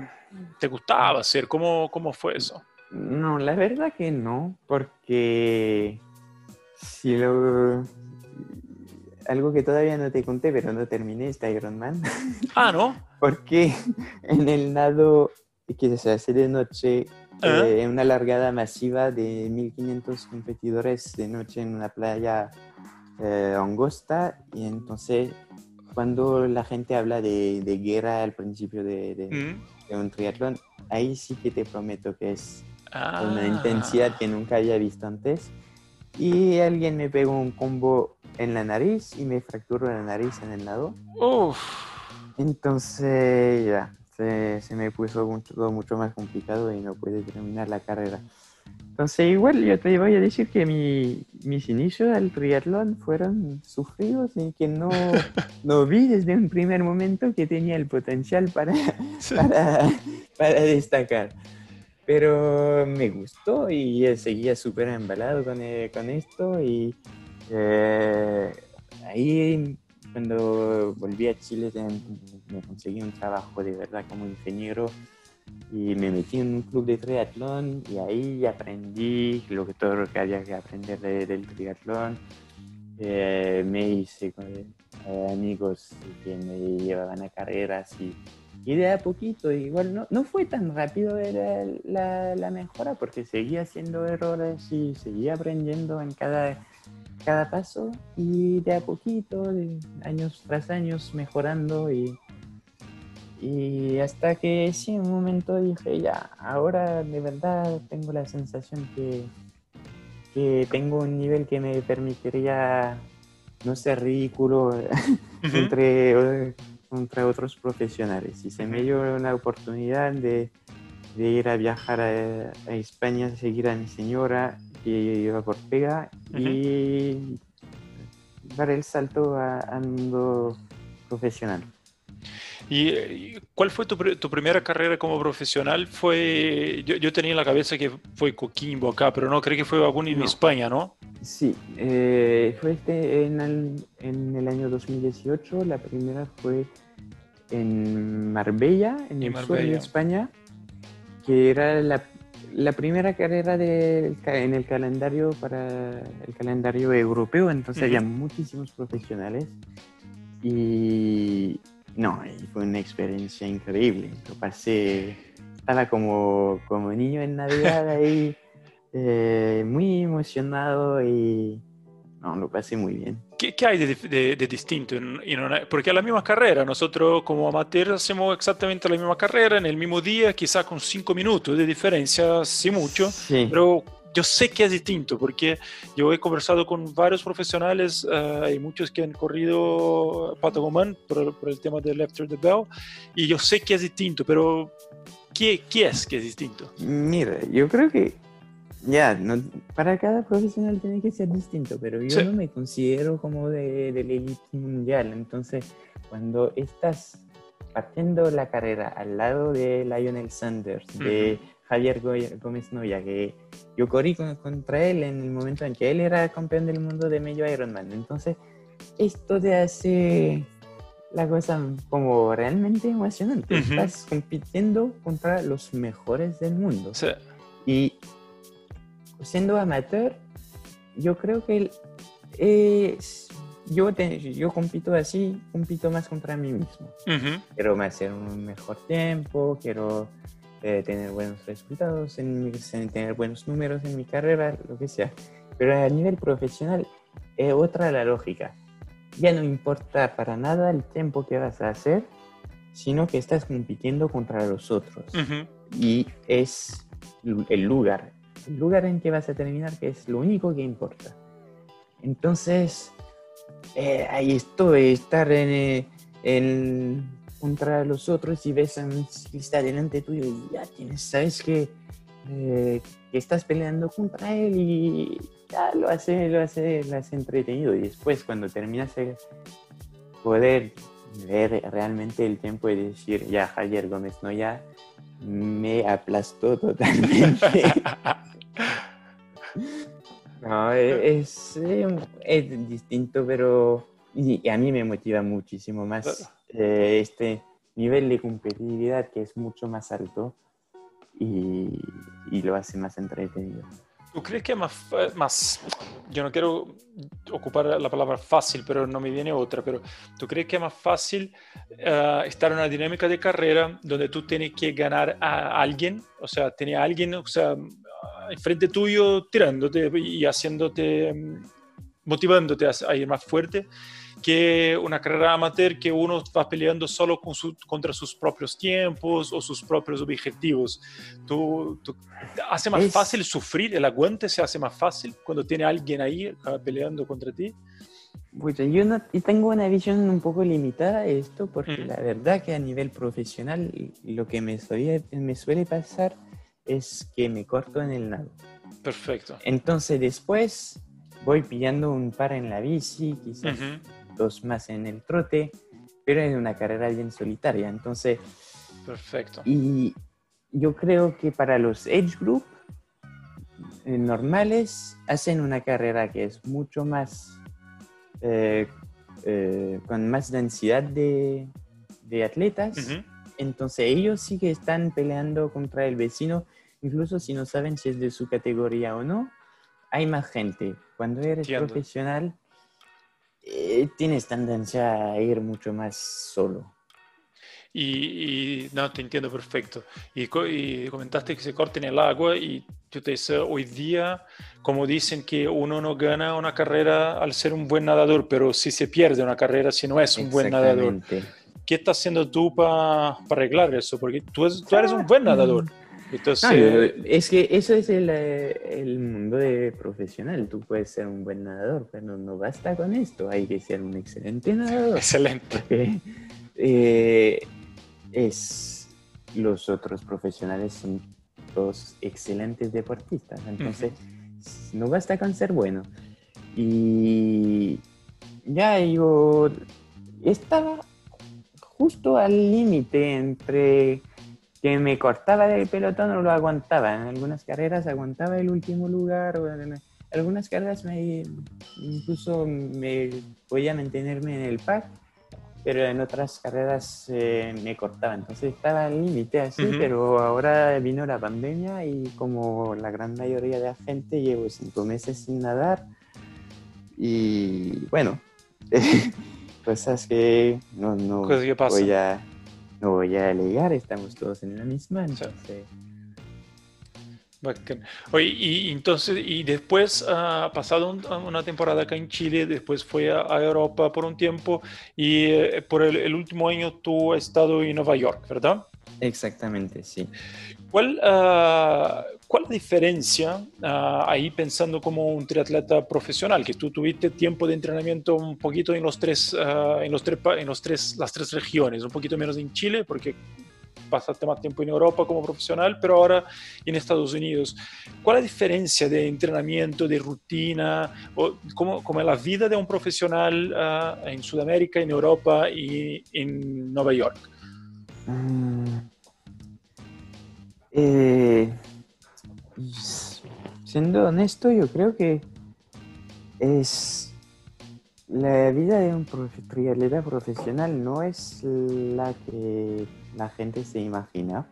te gustaba hacer? ¿Cómo, cómo fue eso? No, la verdad que no, porque si lo... algo que todavía no te conté, pero no terminé, está Ironman. Ah, ¿no? Porque en el nado que se hace de noche... Eh, uh-huh. Una largada masiva de mil quinientos competidores de noche en una playa eh, angosta, y entonces cuando la gente habla de, de guerra al principio de, de, uh-huh. de un triatlón, ahí sí que te prometo que es ah. una intensidad que nunca había visto antes, y alguien me pegó un combo en la nariz y me fracturó la nariz en el nado. Uf. Entonces ya Se, se me puso mucho, todo mucho más complicado y no pude terminar la carrera. Entonces igual yo te voy a decir que mi, mis inicios al triatlón fueron sufridos, y que no, no vi desde un primer momento que tenía el potencial para, para, para destacar. Pero me gustó y seguía súper embalado con, con esto, y eh, ahí... Cuando volví a Chile me conseguí un trabajo de verdad como ingeniero, y me metí en un club de triatlón, y ahí aprendí lo que, todo lo que había que aprender de, del triatlón. Eh, me hice con eh, amigos que me llevaban a carreras, y, y de a poquito, igual no, no fue tan rápido la, la, la mejora, porque seguía haciendo errores y seguía aprendiendo en cada... cada paso, y de a poquito, de años tras años, mejorando, y, y hasta que sí, en un momento dije, ya, ahora de verdad tengo la sensación que, que tengo un nivel que me permitiría no ser ridículo uh-huh. entre, entre otros profesionales, y se me dio la oportunidad de, de ir a viajar a, a España, a seguir a mi señora, que iba por pega, uh-huh. y dar el salto a, a mundo profesional. ¿Y cuál fue tu, tu primera carrera como profesional? Fue, yo, yo tenía en la cabeza que fue Coquimbo acá, pero no, creo que fue algún en no. España, ¿no? Sí, eh, fue este, en, el, en el año dos mil dieciocho, la primera fue en Marbella, en y el Marbella. sur de España, que era la La primera carrera del, en el calendario para el calendario europeo, entonces uh-huh. había muchísimos profesionales, y no, fue una experiencia increíble. Lo pasé, estaba como, como niño en Navidad ahí, eh, muy emocionado, y no, lo pasé muy bien. ¿Qué, qué hay de, de, de distinto? En, en una, porque a la misma carrera, nosotros como amateurs hacemos exactamente la misma carrera en el mismo día, quizás con cinco minutos de diferencia, sí mucho, sí. Pero yo sé que es distinto, porque yo he conversado con varios profesionales, uh, hay muchos que han corrido Patagonia por, por el tema del After the Bell, y yo sé que es distinto, pero ¿qué, qué es que es distinto? Mira, yo creo que Ya, yeah, no, para cada profesional tiene que ser distinto, pero yo sí. no me considero como de, de la élite mundial. Entonces, cuando estás partiendo la carrera al lado de Lionel Sanders, de uh-huh. Javier Gómez Noya, que yo corrí con, contra él en el momento en que él era campeón del mundo de medio Ironman. Entonces, esto te hace la cosa como realmente emocionante. Uh-huh. Estás compitiendo contra los mejores del mundo. Sí. Y siendo amateur, yo creo que eh, yo, te, yo compito así, compito más contra mí mismo. Uh-huh. Quiero hacer un mejor tiempo, quiero eh, tener buenos resultados, en mi, tener buenos números en mi carrera, lo que sea. Pero a nivel profesional, eh, otra la lógica. Ya no importa para nada el tiempo que vas a hacer, sino que estás compitiendo contra los otros. Uh-huh. Y es el lugar. El lugar en que vas a terminar, que es lo único que importa. Entonces, eh, ahí estoy, estar en, eh, en, contra los otros y ves a un ciclista delante tuyo y ya tienes, sabes que, eh, que estás peleando contra él y ya lo hace, lo hace, lo hace entretenido. Y después, cuando terminas de poder ver realmente el tiempo y decir, ya, Javier Gómez Noya me aplastó totalmente. No, es, es, es distinto, pero y a mí me motiva muchísimo más eh, este nivel de competitividad que es mucho más alto y, y lo hace más entretenido. ¿Tú crees que es más, más, yo no quiero ocupar la palabra fácil, pero no me viene otra, pero ¿tú crees que es más fácil uh, estar en una dinámica de carrera donde tú tienes que ganar a alguien? O sea, tener a alguien, o sea, enfrente tuyo tirándote y haciéndote, motivándote a ir más fuerte, que una carrera amateur que uno va peleando solo con su, contra sus propios tiempos o sus propios objetivos. ¿Tú, tú, ¿Hace más es, fácil sufrir? ¿El aguante se hace más fácil cuando tiene alguien ahí peleando contra ti? Pues yo, no, yo tengo una visión un poco limitada de esto porque mm. la verdad que a nivel profesional lo que me, solía, me suele pasar es que me corto en el nado. Perfecto. Entonces después voy pillando un par en la bici, quizás uh-huh. dos más en el trote, pero es una carrera bien solitaria, entonces... Perfecto. Y yo creo que para los age group eh, normales hacen una carrera que es mucho más... Eh, eh, con más densidad de, de atletas, uh-huh. entonces ellos sí que están peleando contra el vecino, incluso si no saben si es de su categoría o no. Hay más gente. Cuando eres Entiendo. profesional, eh, tienes tendencia a ir mucho más solo. Y, y no, te entiendo perfecto. Y, y comentaste que se corten el agua y yo te decía, hoy día, como dicen que uno no gana una carrera al ser un buen nadador, pero sí se pierde una carrera si no es un buen nadador. ¿Qué estás haciendo tú para pa arreglar eso? Porque tú, tú eres un buen nadador. Entonces, no, yo, es que eso es el, el mundo de profesional. Tú puedes ser un buen nadador, pero no basta con esto. Hay que ser un excelente nadador. Excelente. Porque, eh, es, los otros profesionales son todos excelentes deportistas. Entonces, uh-huh. no basta con ser bueno. Y ya yo estaba justo al límite entre... que me cortaba del pelotón o lo aguantaba. En algunas carreras aguantaba el último lugar, o en algunas carreras me, incluso me podía mantenerme en el pack, pero en otras carreras eh, me cortaba. Entonces estaba al límite así, uh-huh. pero ahora vino la pandemia y como la gran mayoría de la gente llevo cinco meses sin nadar y bueno, cosas que no, no cosas que pasan. voy a... No voy a alegar, estamos todos en la misma, entonces... Bacán. Oye, y entonces, y después ha uh, pasado un, una temporada acá en Chile, después fue a, a Europa por un tiempo, y eh, por el, el último año tú has estado en Nueva York, ¿verdad? Exactamente, sí. ¿Cuál, uh, cuál la diferencia, uh, ahí pensando como un triatleta profesional, que tú tuviste tiempo de entrenamiento un poquito en, los tres, uh, en, los tres, en los tres, las tres regiones, un poquito menos en Chile, porque pasaste más tiempo en Europa como profesional, pero ahora en Estados Unidos. ¿Cuál es la diferencia de entrenamiento, de rutina? O ¿Cómo, cómo es la vida de un profesional uh, en Sudamérica, en Europa y en Nueva York? Mm. Eh, siendo honesto, yo creo que es... La vida de un triatleta profesional no es la que la gente se imagina.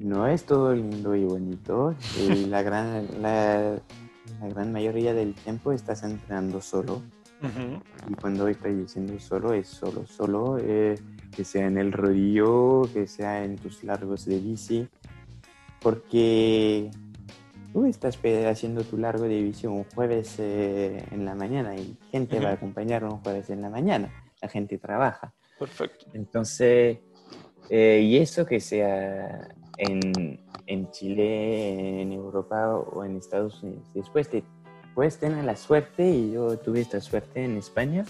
No es todo lindo y bonito. Y la, gran, la, la gran mayoría del tiempo estás entrenando solo. Uh-huh. Y cuando estoy diciendo solo, es solo, solo. Eh, que sea en el rodillo, que sea en tus largos de bici. Porque... tú estás haciendo tu largo de bici un jueves eh, en la mañana y gente uh-huh. va a acompañar un jueves en la mañana. La gente trabaja. Perfecto. Entonces, eh, y eso que sea en, en Chile, en Europa o en Estados Unidos. Después te, puedes tener la suerte, y yo tuve esta suerte en España,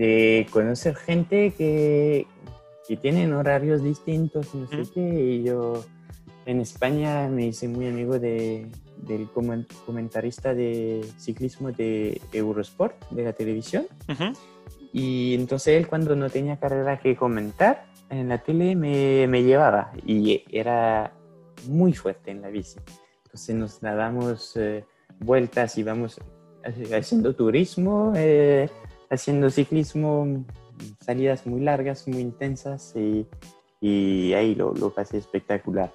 de conocer gente que, que tienen horarios distintos, no uh-huh. sé qué, y yo... En España me hice muy amigo de, del comentarista de ciclismo de Eurosport, de la televisión. Uh-huh. Y entonces él, cuando no tenía carrera que comentar, en la tele me, me llevaba. Y era muy fuerte en la bici. Entonces nos dábamos eh, vueltas y íbamos haciendo turismo, eh, haciendo ciclismo, salidas muy largas, muy intensas. Y, y ahí lo, lo pasé espectacular.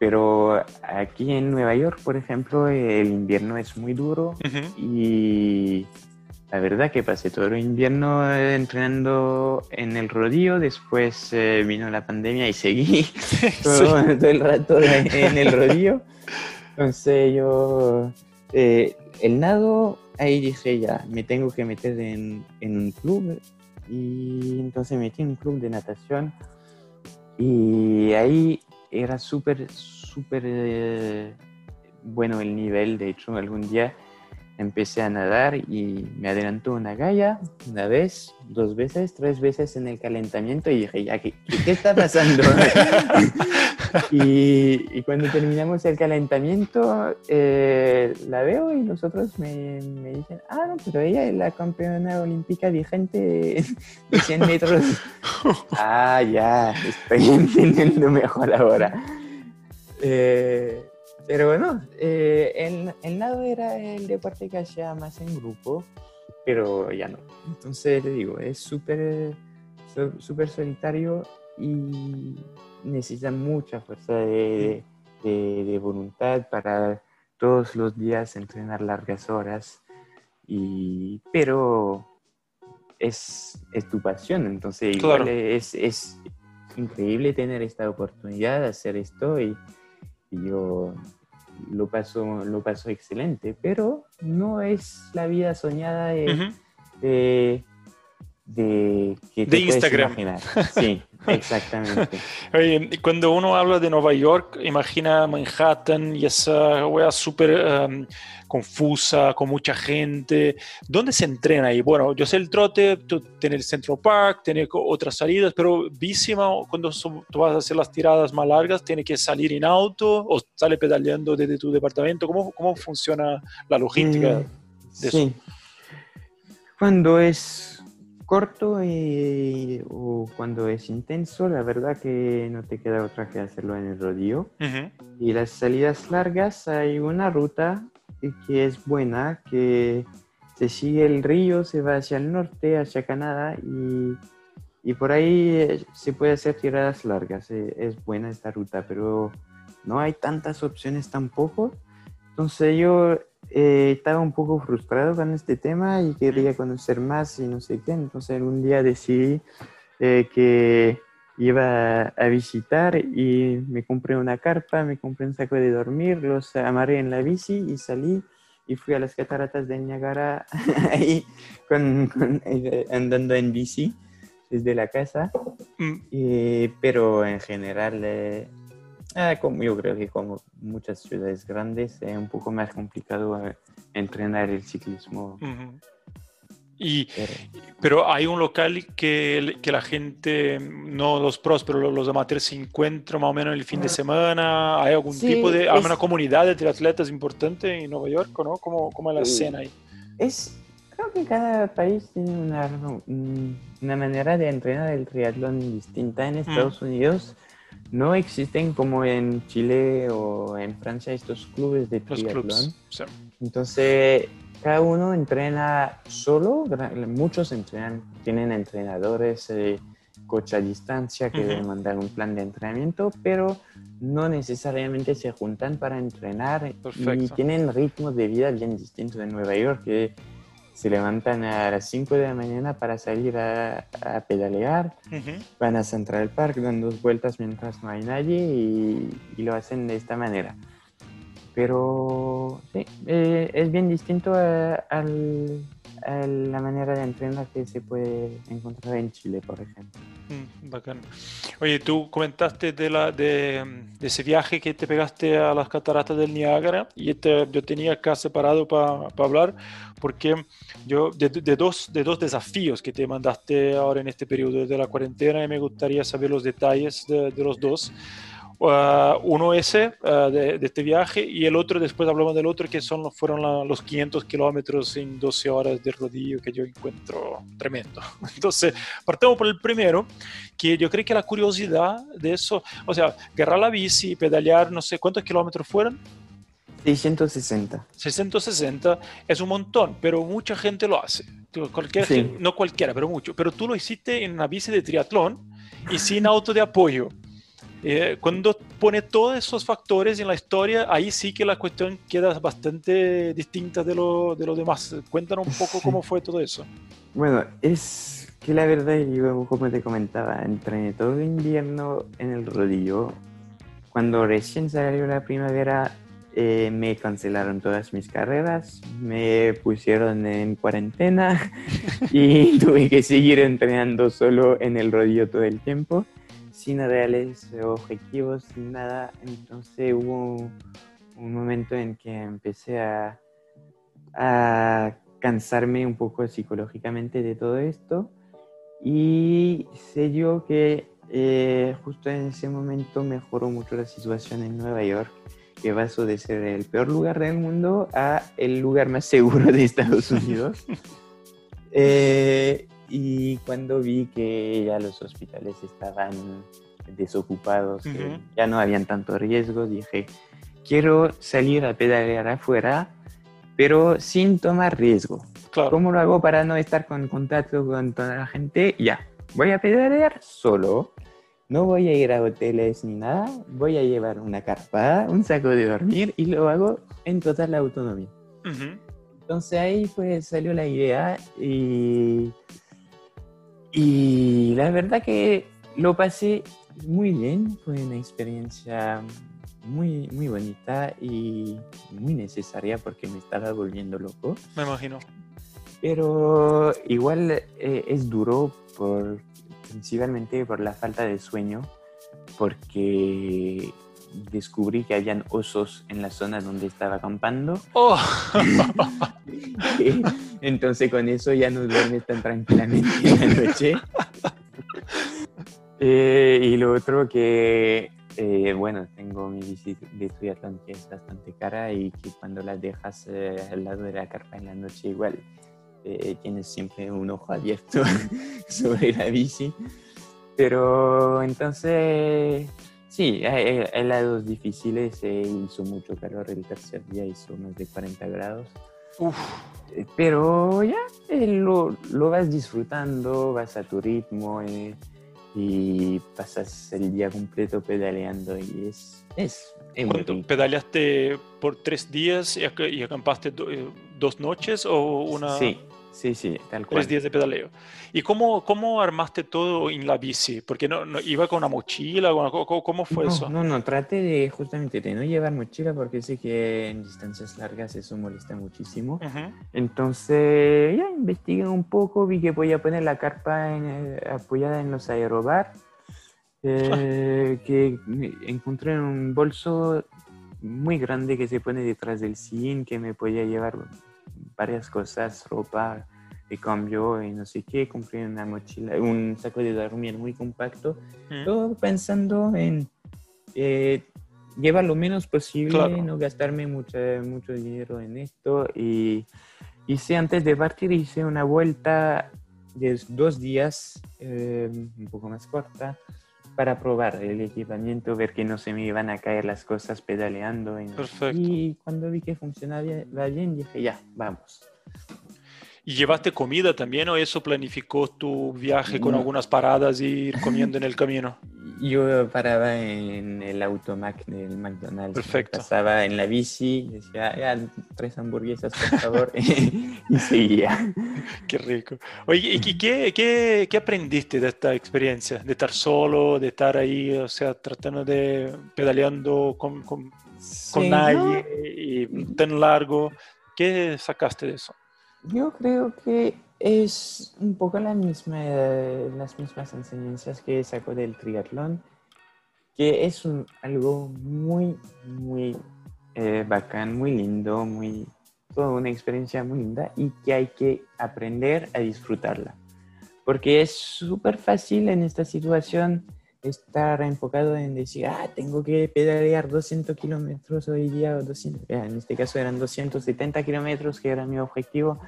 Pero aquí en Nueva York, por ejemplo, el invierno es muy duro uh-huh. y la verdad que pasé todo el invierno entrenando en el rodillo. Después eh, vino la pandemia y seguí sí. todo, todo el rato en, en el rodillo. Entonces yo, eh, el nado, ahí dije ya, me tengo que meter en, en un club. Y entonces me metí en un club de natación y ahí... Era súper, súper eh, bueno el nivel. De hecho, algún día empecé a nadar y me adelantó una galla, una vez, dos veces, tres veces en el calentamiento y dije, ya, ¿qué, qué está pasando? y, y cuando terminamos el calentamiento, eh, la veo y nosotros me, me dicen, ah, no, pero ella es la campeona olímpica vigente de cien metros. Ah, ya, estoy entendiendo mejor ahora. Eh, pero bueno, eh, el, el nado era el deporte que hacía más en grupo, pero ya no. Entonces, te digo, es súper súper solitario y necesita mucha fuerza de, de, de voluntad para todos los días entrenar largas horas, y, pero es, es tu pasión, entonces igual claro. es, es increíble tener esta oportunidad de hacer esto y, y yo lo paso, lo paso excelente, pero no es la vida soñada de... Uh-huh. de De, que de Instagram. Sí, exactamente. Oye, cuando uno habla de Nueva York, imagina Manhattan y esa wea súper um, confusa, con mucha gente. ¿Dónde se entrena ahí? Bueno, yo sé el trote, tú, tener Central Park, tener otras salidas, pero bici, cuando so, tú vas a hacer las tiradas más largas, ¿tienes que salir en auto o sale pedaleando desde tu departamento? ¿Cómo, cómo funciona la logística mm, de sí. eso? Cuando es... corto y, o cuando es intenso, la verdad que no te queda otra que hacerlo en el rodillo. Uh-huh. Y las salidas largas, hay una ruta que es buena, que se sigue el río, se va hacia el norte, hacia Canadá, y, y por ahí se puede hacer tiradas largas. Es buena esta ruta, pero no hay tantas opciones tampoco. Entonces yo... Eh, estaba un poco frustrado con este tema y quería conocer más y no sé qué, entonces un día decidí eh, que iba a visitar y me compré una carpa, me compré un saco de dormir, los amarré en la bici y salí y fui a las cataratas de Niágara ahí con, con, andando en bici desde la casa mm. eh, pero en general eh, Ah, como, yo creo que como muchas ciudades grandes es eh, un poco más complicado eh, entrenar el ciclismo. Uh-huh. Y, pero hay un local que, que la gente, no los pros, pero los amateurs se encuentran más o menos el fin de semana. ¿Hay algún sí, tipo de, alguna es, comunidad de triatletas importante en Nueva York, ¿no? ¿Cómo, cómo es la escena ahí? Es, creo que cada país tiene una, una manera de entrenar el triatlón distinta. En Estados mm. Unidos no existen como en Chile o en Francia estos clubes de triatlón. Sí. Entonces... cada uno entrena solo, muchos entrenan, tienen entrenadores, eh, coach a distancia que uh-huh. deben mandar un plan de entrenamiento, pero no necesariamente se juntan para entrenar. Perfecto. Y tienen ritmos de vida bien distintos en Nueva York, que se levantan a las cinco de la mañana para salir a, a pedalear, uh-huh. van a Central Park, dan dos vueltas mientras no hay nadie y, y lo hacen de esta manera. Pero sí, eh, es bien distinto a, a, a la manera de entrenar que se puede encontrar en Chile, por ejemplo. Mm, bacán. Oye, tú comentaste de, la, de, de ese viaje que te pegaste a las Cataratas del Niágara y te, yo tenía acá separado para pa hablar porque yo de, de, dos, de dos desafíos que te mandaste ahora en este periodo de la cuarentena y me gustaría saber los detalles de, de los dos. Uh, uno ese uh, de, de este viaje y el otro, después hablamos del otro, que son, fueron la, los quinientos kilómetros en doce horas de rodillo que yo encuentro tremendo. Entonces, partamos por el primero, que yo creo que la curiosidad de eso, o sea, agarrar la bici, pedalear, no sé, ¿cuántos kilómetros fueron? seiscientos sesenta. seiscientos sesenta es un montón, pero mucha gente lo hace. Cualquier sí. gente, no cualquiera, pero mucho. Pero tú lo hiciste en una bici de triatlón y sin auto de apoyo. Eh, cuando pone todos esos factores en la historia, ahí sí que la cuestión queda bastante distinta de lo, de lo demás. Cuéntanos un poco sí. cómo fue todo eso. Bueno, es que la verdad, yo como te comentaba, entrené todo el invierno en el rodillo. Cuando recién salió la primavera, eh, me cancelaron todas mis carreras, me pusieron en cuarentena y tuve que seguir entrenando solo en el rodillo todo el tiempo, sin reales objetivos, sin nada. Entonces hubo un momento en que empecé a, a cansarme un poco psicológicamente de todo esto y sé yo que eh, justo en ese momento mejoró mucho la situación en Nueva York, que pasó de ser el peor lugar del mundo a el lugar más seguro de Estados Unidos. eh, Y cuando vi que ya los hospitales estaban desocupados, uh-huh. que ya no habían tanto riesgo, dije, quiero salir a pedalear afuera, pero sin tomar riesgo. Claro. ¿Cómo lo hago para no estar con contacto con toda la gente? Ya, voy a pedalear solo, no voy a ir a hoteles ni nada, voy a llevar una carpa, un saco de dormir y lo hago en total autonomía. Uh-huh. Entonces ahí pues salió la idea y... Y la verdad que lo pasé muy bien, fue una experiencia muy, muy bonita y muy necesaria porque me estaba volviendo loco. Me imagino. Pero igual eh, es duro por, principalmente por la falta de sueño, porque descubrí que habían osos en la zona donde estaba acampando. Oh. Entonces con eso ya no duermes tan tranquilamente en la noche. eh, y lo otro que, eh, bueno, tengo mi bici de triatlón que es bastante cara y que cuando la dejas eh, al lado de la carpa en la noche igual eh, tienes siempre un ojo abierto sobre la bici. Pero entonces... sí, hay helados difíciles, eh, hizo mucho calor el tercer día, hizo más de cuarenta grados. Uf. Pero ya eh, lo, lo vas disfrutando, vas a tu ritmo eh, y pasas el día completo pedaleando y es... es, es ¿Cuánto? ¿Pedaleaste por tres días y, ac- y acampaste do- dos noches o una...? Sí. Sí, sí, tal cual. Tres días de pedaleo. ¿Y cómo, cómo armaste todo en la bici? Porque no, no iba con una mochila, ¿cómo, cómo fue no, eso? No, no, traté de justamente de no llevar mochila porque sé que en distancias largas eso molesta muchísimo. Uh-huh. Entonces ya investigué un poco, vi que podía poner la carpa en, apoyada en los aerobar, eh, que encontré un bolso muy grande que se pone detrás del sillín que me podía llevar varias cosas, ropa, de cambio y no sé qué, compré una mochila, un saco de dormir muy compacto, ¿Mm? todo pensando en eh, llevar lo menos posible, claro. no gastarme mucho, mucho dinero en esto. Y hice, antes de partir, hice una vuelta de dos días, eh, un poco más corta, para probar el equipamiento, ver que no se me iban a caer las cosas pedaleando. Y, Perfecto. y cuando vi que funcionaba bien, dije, ya, vamos. ¿Y llevaste comida también o eso planificó tu viaje con no. algunas paradas y ir comiendo en el camino? Yo paraba en el automac del McDonald's. Perfecto. Pasaba en la bici, decía, ya, tres hamburguesas, por favor, y seguía. Qué rico. Oye, ¿y qué, qué, qué aprendiste de esta experiencia? De estar solo, de estar ahí, o sea, tratando de pedaleando con, con, sí, con nadie ¿no? y tan largo. ¿Qué sacaste de eso? Yo creo que es un poco la misma, las mismas enseñanzas que saco del triatlón, que es un, algo muy, muy eh, bacán, muy lindo, muy, toda una experiencia muy linda y que hay que aprender a disfrutarla. Porque es súper fácil en esta situación estar enfocado en decir, ah, tengo que pedalear doscientos kilómetros hoy día, o doscientos, en este caso eran doscientos setenta kilómetros, que era mi objetivo,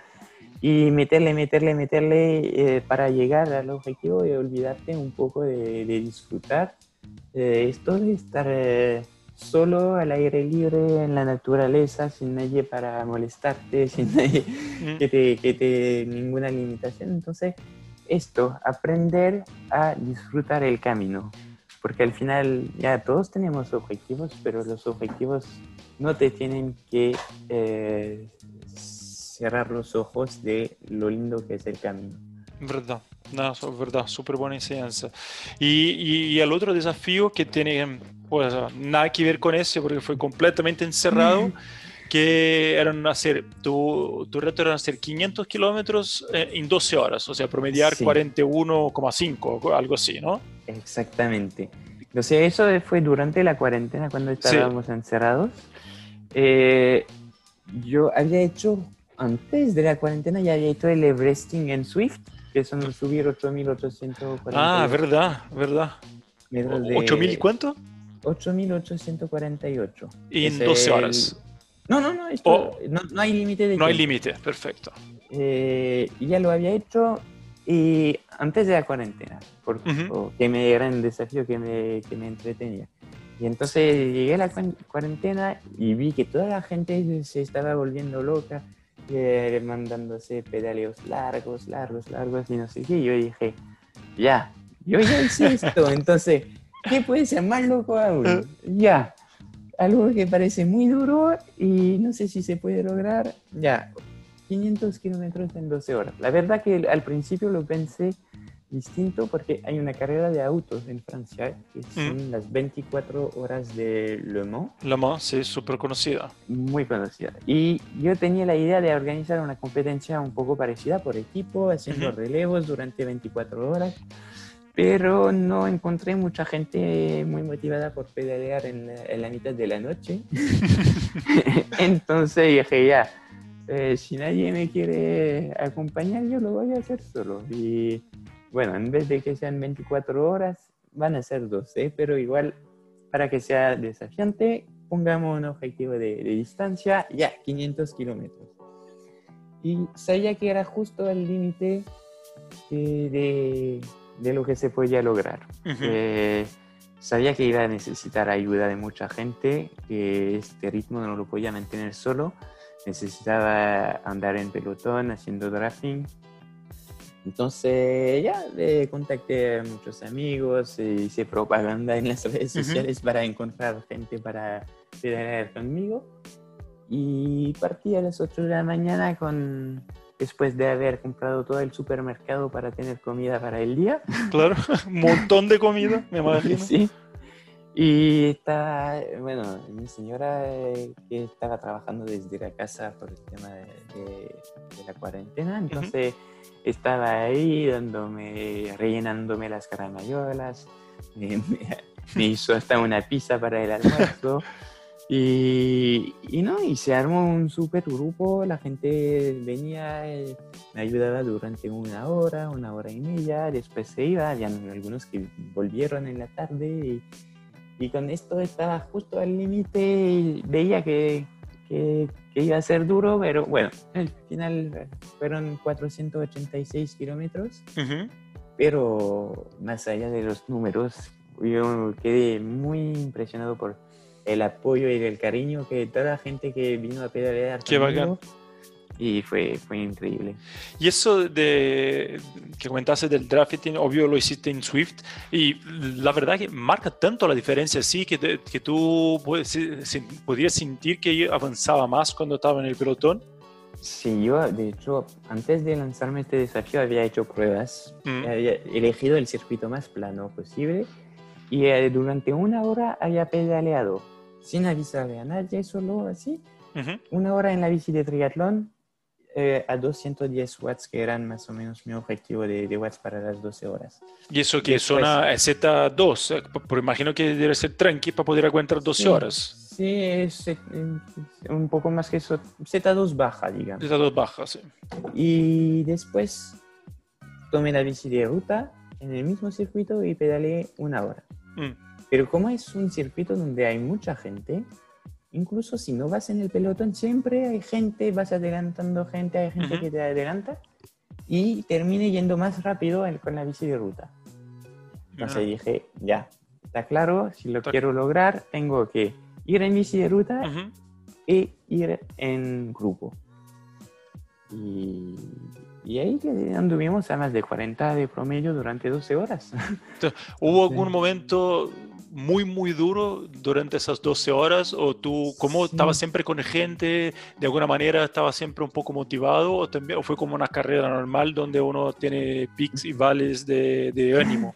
y meterle, meterle, meterle eh, para llegar al objetivo y olvidarte un poco de, de disfrutar eh, esto de estar eh, solo, al aire libre, en la naturaleza, sin nadie para molestarte, sin nadie que te, que te ninguna limitación. Entonces, esto, aprender a disfrutar el camino, porque al final ya todos tenemos objetivos, pero los objetivos no te tienen que eh, cerrar los ojos de lo lindo que es el camino. Verdad, no, es verdad, súper buena enseñanza. Y, y, y el otro desafío que tiene, pues, nada que ver con ese, porque fue completamente encerrado, que eran hacer, tu, tu reto era hacer quinientos kilómetros en doce horas, o sea, promediar sí. cuarenta y uno coma cinco, algo así, ¿no? Exactamente. O sea, eso fue durante la cuarentena, cuando estábamos sí. encerrados. Eh, yo había hecho, antes de la cuarentena, ya había hecho el Everesting en Swift, que son subir ocho mil ochocientos cuarenta. Ah, verdad, verdad. ¿ocho mil y cuánto? ocho mil ochocientos cuarenta y ocho. Y en doce horas. El, No, no, no, esto, oh, no, no hay límite de tiempo. No hay límite, perfecto. Eh, ya lo había hecho y antes de la cuarentena, porque uh-huh. que me era un desafío que me, que me entretenía. Y entonces llegué a la cuarentena y vi que toda la gente se estaba volviendo loca, eh, mandándose pedaleos largos, largos, largos y no sé qué. Y yo dije, ya, yo ya hice esto, entonces, ¿qué puede ser más loco aún? Ya. Algo que parece muy duro y no sé si se puede lograr, ya, quinientos kilómetros en doce horas. La verdad que al principio lo pensé distinto porque hay una carrera de autos en Francia que son mm. las veinticuatro horas de Le Mans. Le Mans, sí, súper conocida. Muy conocida. Y yo tenía la idea de organizar una competencia un poco parecida por equipo, haciendo mm-hmm. relevos durante veinticuatro horas. Pero no encontré mucha gente muy motivada por pedalear en la, en la mitad de la noche. Entonces dije, ya, eh, si nadie me quiere acompañar, yo lo voy a hacer solo. Y bueno, en vez de que sean veinticuatro horas, van a ser doce, pero igual, para que sea desafiante, pongamos un objetivo de, de distancia, ya, quinientos kilómetros. Y sabía que era justo al límite de... de de lo que se podía lograr. Uh-huh. Eh, sabía que iba a necesitar ayuda de mucha gente, que este ritmo no lo podía mantener solo, necesitaba andar en pelotón, haciendo drafting. Entonces ya eh, contacté a muchos amigos, eh, hice propaganda en las redes uh-huh. sociales para encontrar gente para pedalear conmigo y partí a las ocho de la mañana con... después de haber comprado todo el supermercado para tener comida para el día. Claro, un montón de comida, me imagino. Sí. Y está, bueno, mi señora eh, que estaba trabajando desde la casa por el tema de, de, de la cuarentena, entonces uh-huh. estaba ahí dándome, rellenándome las caramayolas, me, me, me hizo hasta una pizza para el almuerzo. Y, y no, y se armó un super grupo, la gente venía, eh, me ayudaba durante una hora, una hora y media, después se iba, había algunos que volvieron en la tarde y, y con esto estaba justo al límite y veía que, que, que iba a ser duro, pero bueno, al final fueron cuatrocientos ochenta y seis kilómetros, uh-huh. Pero más allá de los números, yo quedé muy impresionado por el apoyo y el cariño que toda la gente que vino a pedalear. Qué bacán. Y fue, fue increíble. Y eso de que comentaste del drafting, obvio lo hiciste en Swift, y la verdad que marca tanto la diferencia, sí, que, te, que tú puedes, podías sentir que avanzaba más cuando estaba en el pelotón. Sí, yo de hecho antes de lanzarme este desafío había hecho pruebas, mm. había elegido el circuito más plano posible y eh, durante una hora había pedaleado sin avisarle a nadie, solo así, uh-huh. Una hora en la bici de triatlón eh, a doscientos diez watts, que eran más o menos mi objetivo de, de watts para las doce horas. ¿Y eso que después, zona Z dos? Pero imagino que debe ser tranqui para poder aguantar doce sí, horas. Sí, es, es un poco más que eso, Z dos baja, digamos. Z dos baja, sí. Y después tomé la bici de ruta en el mismo circuito y pedaleé una hora. Mm. Pero como es un circuito donde hay mucha gente, incluso si no vas en el pelotón, siempre hay gente, vas adelantando gente, hay gente uh-huh. que te adelanta y termine yendo más rápido el, con la bici de ruta. Entonces uh-huh. dije, ya, está claro, si lo está quiero claro. lograr, tengo que ir en bici de ruta uh-huh. e ir en grupo. Y... Y ahí anduvimos a más de cuarenta de promedio durante doce horas. ¿Hubo algún sí. momento muy, muy duro durante esas doce horas? ¿O tú, cómo sí. estabas siempre con gente? ¿De alguna manera estabas siempre un poco motivado? ¿O, también, o fue como una carrera normal donde uno tiene pics y valles de, de ánimo?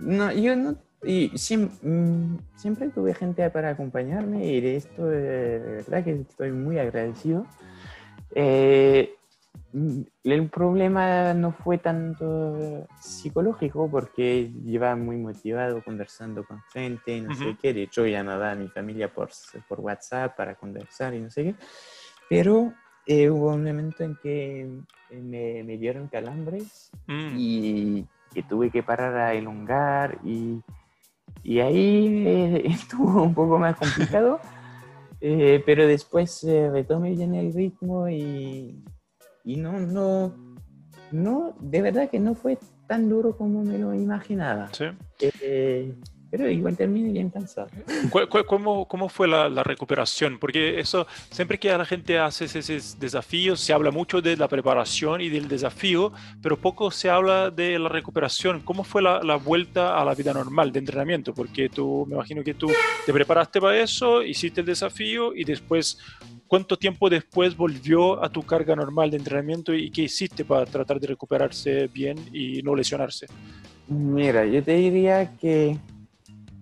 No, yo no... Y siempre, siempre tuve gente para acompañarme y de esto, de verdad que estoy muy agradecido. Eh... El problema no fue tanto psicológico porque llevaba muy motivado conversando con gente, no uh-huh. sé qué. De hecho, llamaba a mi familia por, por WhatsApp para conversar y no sé qué. Pero eh, hubo un momento en que me, me dieron calambres mm. y que tuve que parar a elongar. Y, y ahí eh, estuvo un poco más complicado. eh, pero después eh, retomé bien el ritmo y... Y no, no, no, de verdad que no fue tan duro como me lo imaginaba. Sí. Eh, pero igual terminé bien cansado. ¿Cómo, cómo fue la, la recuperación? Porque eso, siempre que la gente hace esos desafíos, se habla mucho de la preparación y del desafío, pero poco se habla de la recuperación. ¿Cómo fue la, la vuelta a la vida normal de entrenamiento? Porque tú, me imagino que tú te preparaste para eso, hiciste el desafío y después... ¿Cuánto tiempo después volvió a tu carga normal de entrenamiento y qué hiciste para tratar de recuperarse bien y no lesionarse? Mira, yo te diría que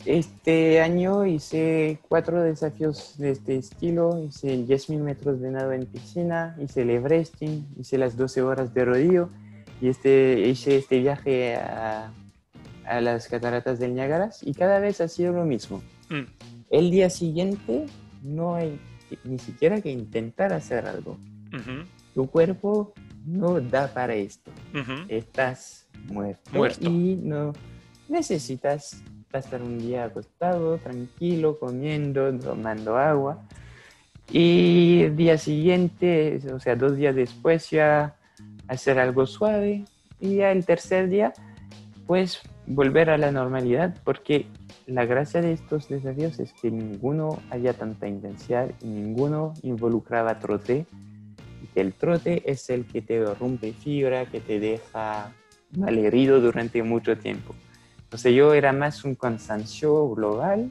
este año hice cuatro desafíos de este estilo. Hice el diez mil metros de nado en piscina, hice el Everesting, hice las doce horas de rodillo y este, hice este viaje a, a las Cataratas del Niágara y cada vez ha sido lo mismo. Mm. El día siguiente no hay... ni siquiera que intentar hacer algo. Uh-huh. Tu cuerpo no da para esto. Uh-huh. Estás muerto, muerto y no necesitas pasar un día acostado, tranquilo, comiendo, tomando agua. Y el día siguiente, o sea, dos días después ya hacer algo suave y ya el tercer día pues volver a la normalidad porque... La gracia de estos desafíos es que ninguno había tanta intensidad y ninguno involucraba trote. El trote es el que te rompe fibra, que te deja malherido durante mucho tiempo. Entonces yo era más un cansancio global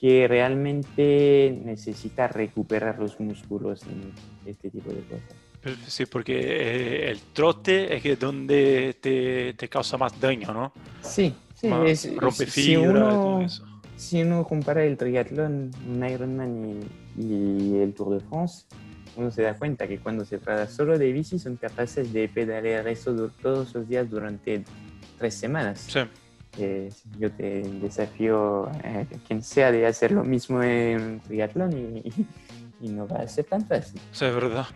que realmente necesita recuperar los músculos en este tipo de cosas. Sí, porque eh, el trote es donde te, te causa más daño, ¿no? Sí. Sí, es, rompe fibra, si uno, eso. Si uno compara el triatlón, un Ironman y, y el Tour de France, uno se da cuenta que cuando se trata solo de bici son capaces de pedalear eso todos los días durante tres semanas. Sí. Eh, yo te desafío a quien sea de hacer lo mismo en triatlón y, y, y no va a ser tan fácil. Sí, es verdad.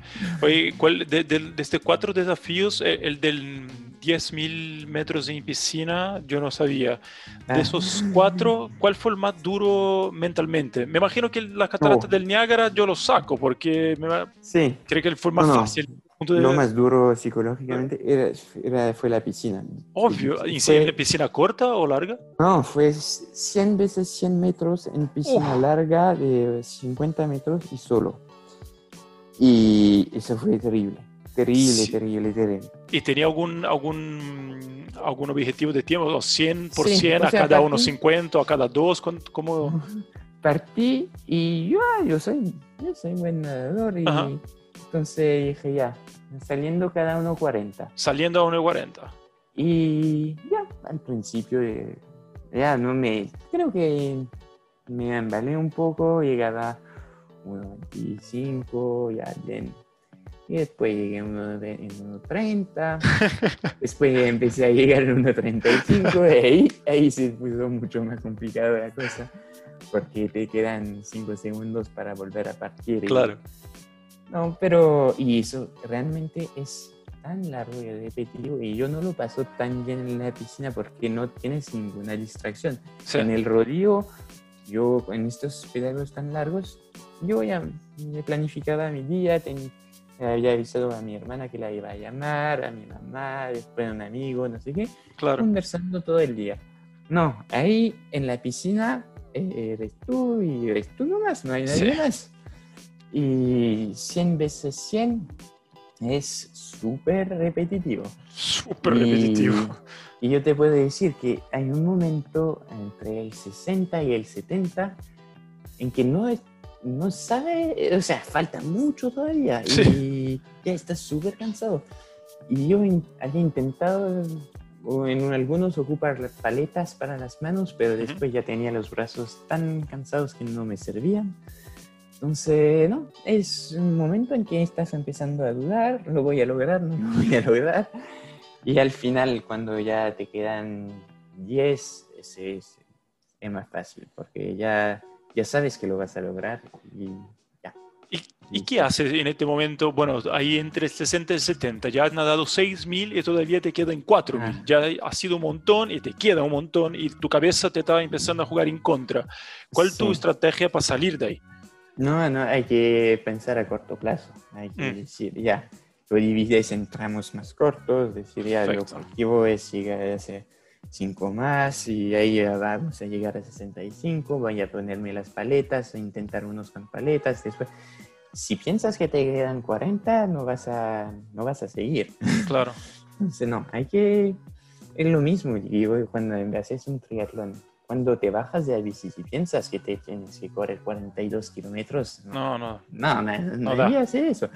Oye, ¿cuál, de, de, de estos cuatro desafíos, el, el del diez mil metros en piscina, yo no sabía. De esos cuatro, ¿cuál fue el más duro mentalmente? Me imagino que las cataratas oh. del Niágara yo lo saco, porque me va... sí. creo que fue el más no, no. fácil. De... Lo más duro psicológicamente era, era, fue la piscina. Obvio. ¿Y fue... piscina corta o larga? No, fue cien veces cien metros en piscina oh. larga de cincuenta metros y solo. Y eso fue terrible. Terrible, sí. terrible, terrible. ¿Y tenía algún algún, algún objetivo de tiempo? ¿cien por ciento sí, a o sea, cada partí... uno cincuenta, a cada dos? ¿Cómo? Partí y yo, yo soy yo soy buen nadador y... Ajá. Entonces dije ya, saliendo cada uno cuarenta. Saliendo a uno cuarenta. Y ya, al principio eh, ya no me... Creo que me embalé un poco, llegaba a uno veinticinco, ya bien. Y después llegué a uno treinta, después empecé a llegar a uno treinta y cinco, y ahí, ahí se puso mucho más complicada la cosa, porque te quedan cinco segundos para volver a partir. Claro. No, pero, y eso realmente es tan largo y repetitivo, y yo no lo paso tan bien en la piscina porque no tienes ninguna distracción. Sí. En el rodillo, yo en estos pedagos tan largos, yo ya planificaba mi día, ten, había avisado a mi hermana que la iba a llamar, a mi mamá, después a un amigo, no sé qué, claro. Conversando todo el día. No, ahí en la piscina eres tú y eres tú nomás, no hay nadie sí. más. Y cien veces cien es súper repetitivo. Súper repetitivo. Y yo te puedo decir que hay un momento entre el sesenta y el setenta en que no, no sabe, o sea, falta mucho todavía sí. y ya estás súper cansado. Y yo in, había intentado o en algunos ocupar las paletas para las manos, pero después ya tenía los brazos tan cansados que no me servían. Entonces, no, es un momento en que estás empezando a dudar, lo voy a lograr, no lo voy a lograr. Y al final, cuando ya te quedan diez, es, es, es más fácil, porque ya, ya sabes que lo vas a lograr y ya. ¿Y, y qué haces en este momento? Bueno, ahí entre sesenta y setenta, ya has nadado seis mil y todavía te quedan cuatro mil. Ah. Ya ha sido un montón y te queda un montón y tu cabeza te estaba empezando a jugar en contra. ¿Cuál es sí. tu estrategia para salir de ahí? No, no, hay que pensar a corto plazo. Hay que mm. decir, ya, lo divides en tramos más cortos, decir, ya, perfecto. Lo objetivo es llegar a hacer cinco más y ahí vamos a llegar a sesenta y cinco, voy a ponerme las paletas, a intentar unos con paletas, después... Si piensas que te quedan cuarenta, no vas a, no vas a seguir. Claro. Entonces, no, hay que... Es lo mismo, digo, cuando haces un triatlón. Cuando te bajas de la bici y piensas que te tienes que correr cuarenta y dos kilómetros, no, no, no, no, no, no hay hacer eso.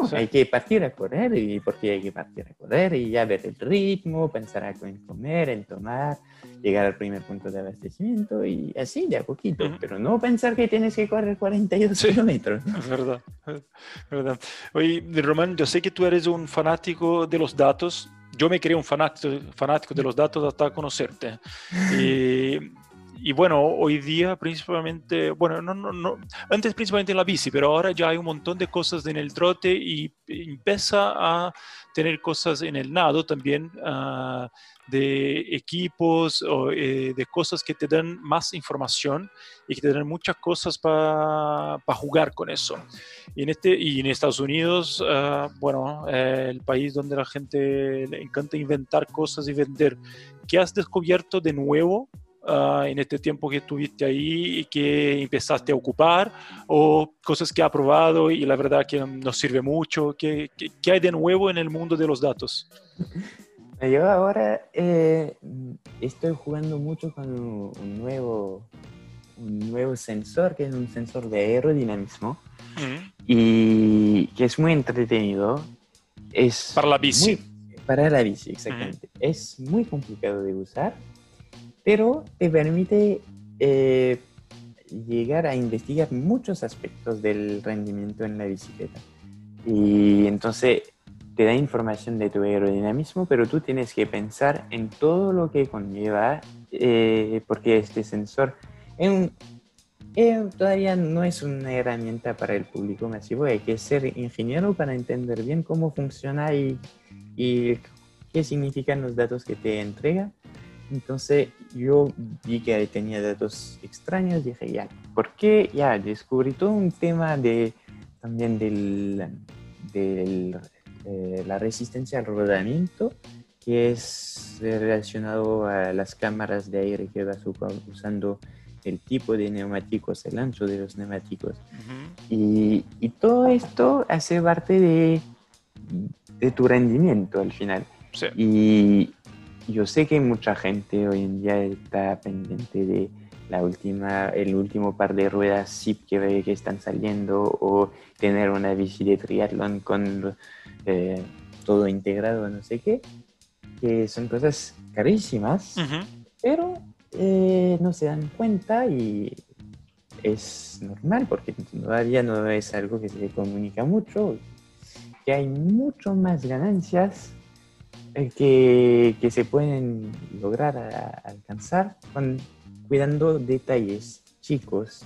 No, sí. Hay que partir a correr y porque hay que partir a correr y ya ver el ritmo, pensar en comer, en tomar, llegar al primer punto de abastecimiento y así de a poquito, uh-huh. pero no pensar que tienes que correr cuarenta y dos sí. kilómetros. Es verdad, es verdad. Oye, Román, yo sé que tú eres un fanático de los datos. Yo me creé un fanático, fanático de los datos hasta conocerte. Y, y bueno, hoy día principalmente, bueno, no, no, no, antes principalmente en la bici, pero ahora ya hay un montón de cosas en el trote y empieza a tener cosas en el nado también, uh, de equipos, o, eh, de cosas que te dan más información y que te dan muchas cosas para pa jugar con eso. Y en, este, y en Estados Unidos, uh, bueno, eh, el país donde la gente le encanta inventar cosas y vender. ¿Qué has descubierto de nuevo uh, en este tiempo que estuviste ahí y que empezaste a ocupar? ¿O cosas que has probado y la verdad que nos sirve mucho? ¿Qué, qué, qué hay de nuevo en el mundo de los datos? Yo ahora eh, estoy jugando mucho con un, un, nuevo, un nuevo sensor, que es un sensor de aerodinamismo, mm. y que es muy entretenido. Es para la bici. Muy, para la bici, exactamente. Mm. Es muy complicado de usar, pero te permite eh, llegar a investigar muchos aspectos del rendimiento en la bicicleta. Y entonces... te da información de tu aerodinamismo, pero tú tienes que pensar en todo lo que conlleva, eh, porque este sensor en, eh, todavía no es una herramienta para el público masivo. Hay que ser ingeniero para entender bien cómo funciona y, y qué significan los datos que te entrega. Entonces yo vi que tenía datos extraños, dije ya, ¿por qué? Ya descubrí todo un tema de también del, del eh, la resistencia al rodamiento, que es relacionado a las cámaras de aire que vas usando, el tipo de neumáticos, el ancho de los neumáticos. Uh-huh. y, y todo esto hace parte de, de tu rendimiento al final. Sí. Y yo sé que mucha gente hoy en día está pendiente de la última, el último par de ruedas zip que, que están saliendo, o tener una bici de triatlón con eh, todo integrado, no sé qué, que son cosas carísimas, uh-huh. pero eh, no se dan cuenta y es normal porque todavía no es algo que se comunica mucho, que hay mucho más ganancias Que, que se pueden lograr a, a alcanzar con, cuidando detalles chicos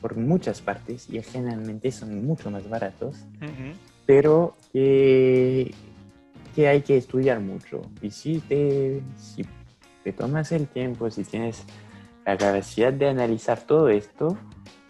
por muchas partes, y generalmente son mucho más baratos, uh-huh. pero que, que hay que estudiar mucho, y si te, si te tomas el tiempo, si tienes la capacidad de analizar todo esto,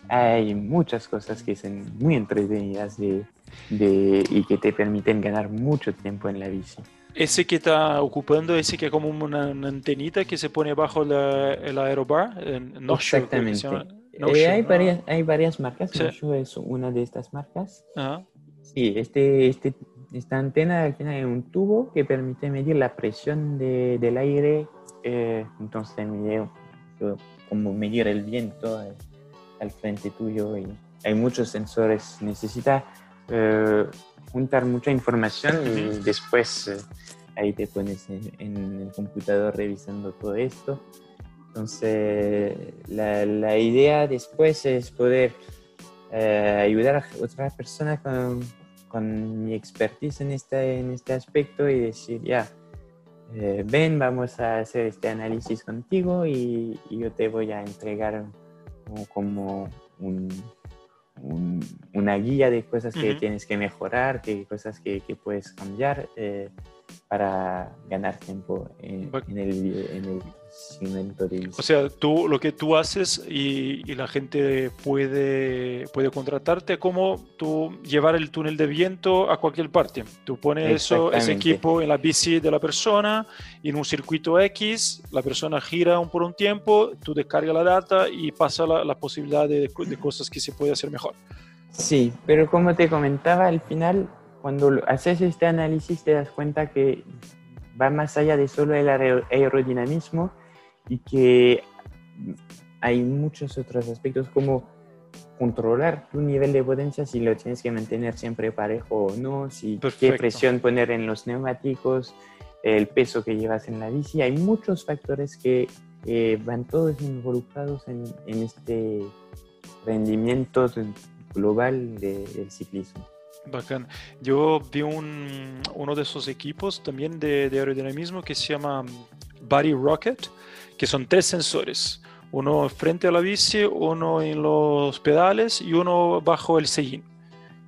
hay muchas cosas que son muy entretenidas de, de, y que te permiten ganar mucho tiempo en la bici. Ese que está ocupando, ese que es como una, una antenita que se pone bajo la, el aerobar, Notion. Exactamente. Notion, eh, hay, ah. varias, hay varias marcas, sí. Notion es una de estas marcas. Ajá. Sí, este, este, esta antena al final es un tubo que permite medir la presión de, del aire, eh, entonces mide como medir el viento al, al frente tuyo, y hay muchos sensores, necesita... Eh, juntar mucha información y después eh, ahí te pones en, en el computador revisando todo esto. Entonces la, la idea después es poder eh, ayudar a otras personas con, con mi expertise en este, en este aspecto, y decir ya, eh, ven, vamos a hacer este análisis contigo y, y yo te voy a entregar como, como un... Un, una guía de cosas que uh-huh. tienes que mejorar, que cosas que, que puedes cambiar eh, para ganar tiempo en, en, el, en el segmento de bici. O sea, tú, lo que tú haces y, y la gente puede, puede contratarte, como tú llevar el túnel de viento a cualquier parte. Tú pones eso, ese equipo en la bici de la persona, y en un circuito X la persona gira un, por un tiempo, tú descargas la data y pasa la, la posibilidad de, de cosas que se puede hacer mejor. Sí, pero como te comentaba, al final cuando haces este análisis te das cuenta que va más allá de solo el aer- aerodinamismo, y que hay muchos otros aspectos, como controlar tu nivel de potencia, si lo tienes que mantener siempre parejo o no, si Perfecto. Qué presión poner en los neumáticos, el peso que llevas en la bici. Hay muchos factores que eh, van todos involucrados en, en este rendimiento global de, del ciclismo. Bacán. Yo vi un, uno de esos equipos también de, de aerodinamismo que se llama Body Rocket, que son tres sensores, uno frente a la bici, uno en los pedales y uno bajo el sillín,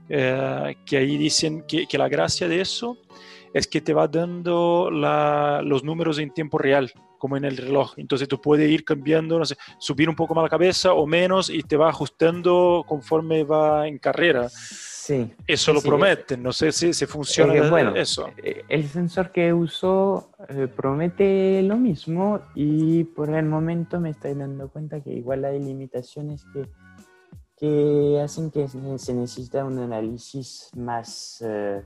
eh, que ahí dicen que, que la gracia de eso es que te va dando la, los números en tiempo real, como en el reloj. Entonces tú puedes ir cambiando, no sé, subir un poco más la cabeza o menos, y te va ajustando conforme va en carrera. Sí, eso lo sí, prometen, no sé si se funciona eh, bueno, eso. El sensor que uso eh, promete lo mismo, y por el momento me estoy dando cuenta que igual hay limitaciones que, que hacen que se necesita un análisis más eh,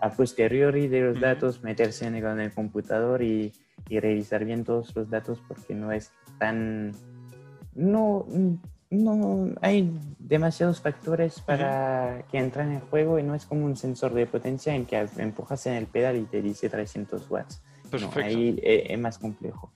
a posteriori de los datos, mm-hmm. meterse en el, en el computador y, y revisar bien todos los datos, porque no es tan... no No, hay demasiados factores para uh-huh. que entran en juego, y no es como un sensor de potencia en que empujas en el pedal y te dice trescientos watts. Perfecto. No, ahí es más complejo.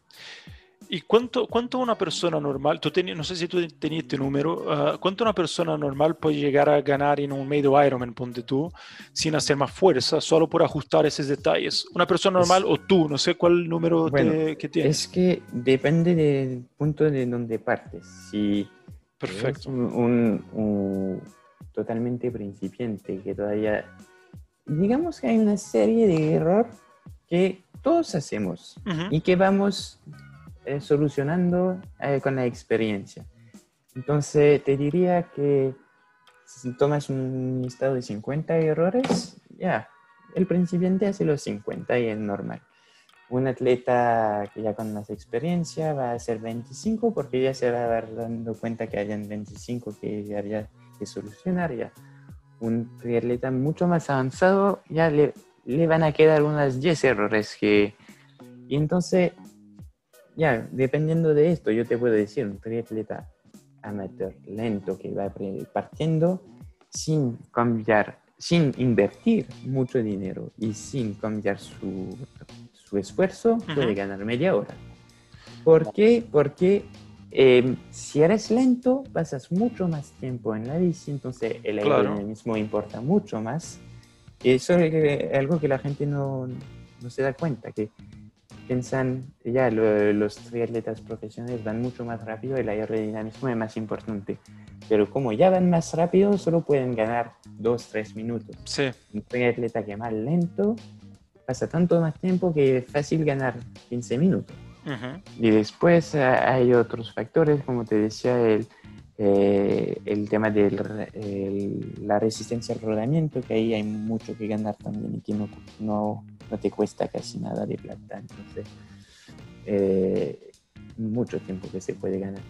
¿Y cuánto, cuánto una persona normal, tú ten, no sé si tú tenías este número, uh, cuánto una persona normal puede llegar a ganar en un medio Ironman, ponte tú, sin hacer más fuerza, solo por ajustar esos detalles? Una persona normal es, o tú, no sé cuál número bueno, te, que tienes. Es que depende del punto de donde partes. Si perfecto. Un, un, un totalmente principiante que todavía... Digamos que hay una serie de errores que todos hacemos uh-huh. y que vamos... Eh, solucionando eh, con la experiencia. Entonces te diría que si tomas un listado de cincuenta errores, ya yeah, el principiante hace los cincuenta y es normal. Un atleta que ya con más experiencia va a hacer veinticinco porque ya se va dando cuenta que hayan veinticinco que había que solucionar ya. Un triatleta mucho más avanzado ya le, le van a quedar unas diez errores que... Y entonces... Ya, dependiendo de esto, yo te puedo decir, un triatleta amateur lento que va partiendo sin cambiar, sin invertir mucho dinero y sin cambiar su, su esfuerzo, uh-huh. puede ganar media hora. ¿Por qué? Porque eh, si eres lento, pasas mucho más tiempo en la bici, entonces el aerodinismo importa mucho más. Eso es algo que la gente no, no se da cuenta, que... Piensan, ya, lo, los triatletas profesionales van mucho más rápido, el aerodinamismo es más importante. Pero como ya van más rápido, solo pueden ganar dos, tres minutos. Sí. Un triatleta que más lento pasa tanto más tiempo que es fácil ganar quince minutos. Uh-huh. Y después hay otros factores, como te decía, el, eh, el tema de la resistencia al rodamiento, que ahí hay mucho que ganar también y que no... no no te cuesta casi nada de plata, entonces eh, mucho tiempo que se puede ganar.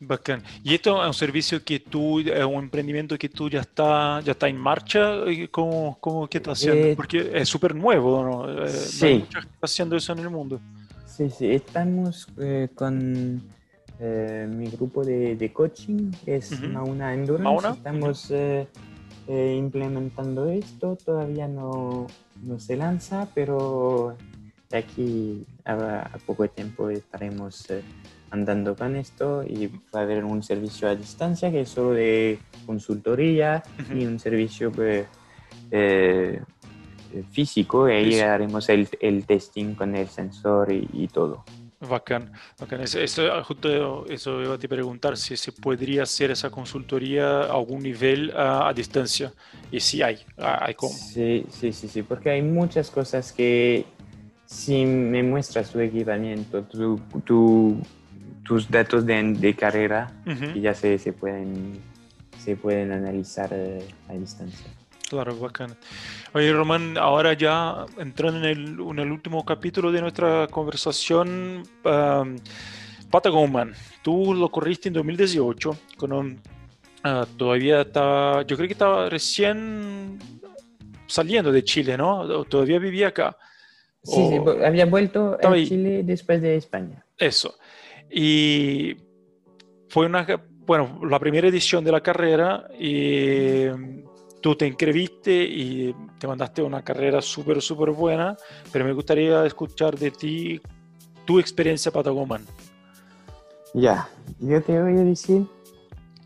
Bacán. ¿Y esto es un servicio que tú, es un emprendimiento que tú ya está, ya está en marcha? ¿Cómo, cómo qué estás haciendo? Eh, Porque es súper nuevo, ¿no? Eh, sí. Hay mucha gente haciendo eso en el mundo. Sí, sí, estamos eh, con eh, mi grupo de, de coaching, que es uh-huh. Mauna Endurance. ¿Mauna? Estamos... Uh-huh. Eh, Eh, implementando esto, todavía no, no se lanza, pero de aquí a, a poco tiempo estaremos eh, andando con esto y va a haber un servicio a distancia que es solo de consultoría uh-huh. y un servicio eh, eh, físico, y ahí haremos el, el testing con el sensor y, y todo. Bacán, bacán. Eso, eso, justo eso iba a te preguntar, si se podría hacer esa consultoría a algún nivel a, a distancia, y si hay, hay cómo. Sí, sí, sí, sí, porque hay muchas cosas que si me muestras tu equipamiento, tu, tu, tus datos de, de carrera, uh-huh. que ya se, se, pueden, se pueden analizar a distancia. Claro, bacán. Oye, Román, ahora ya entrando en el, en el último capítulo de nuestra conversación, um, Patagonman, tú lo corriste en dos mil dieciocho, con un, uh, todavía estaba, yo creo que estaba recién saliendo de Chile, ¿no? Todavía vivía acá. Sí, o, sí, había vuelto a Chile después de España. Eso. Y fue una, bueno, la primera edición de la carrera y... Tú te inscribiste y te mandaste una carrera súper, súper buena, pero me gustaría escuchar de ti tu experiencia Patagonman. Ya, yo te voy a decir,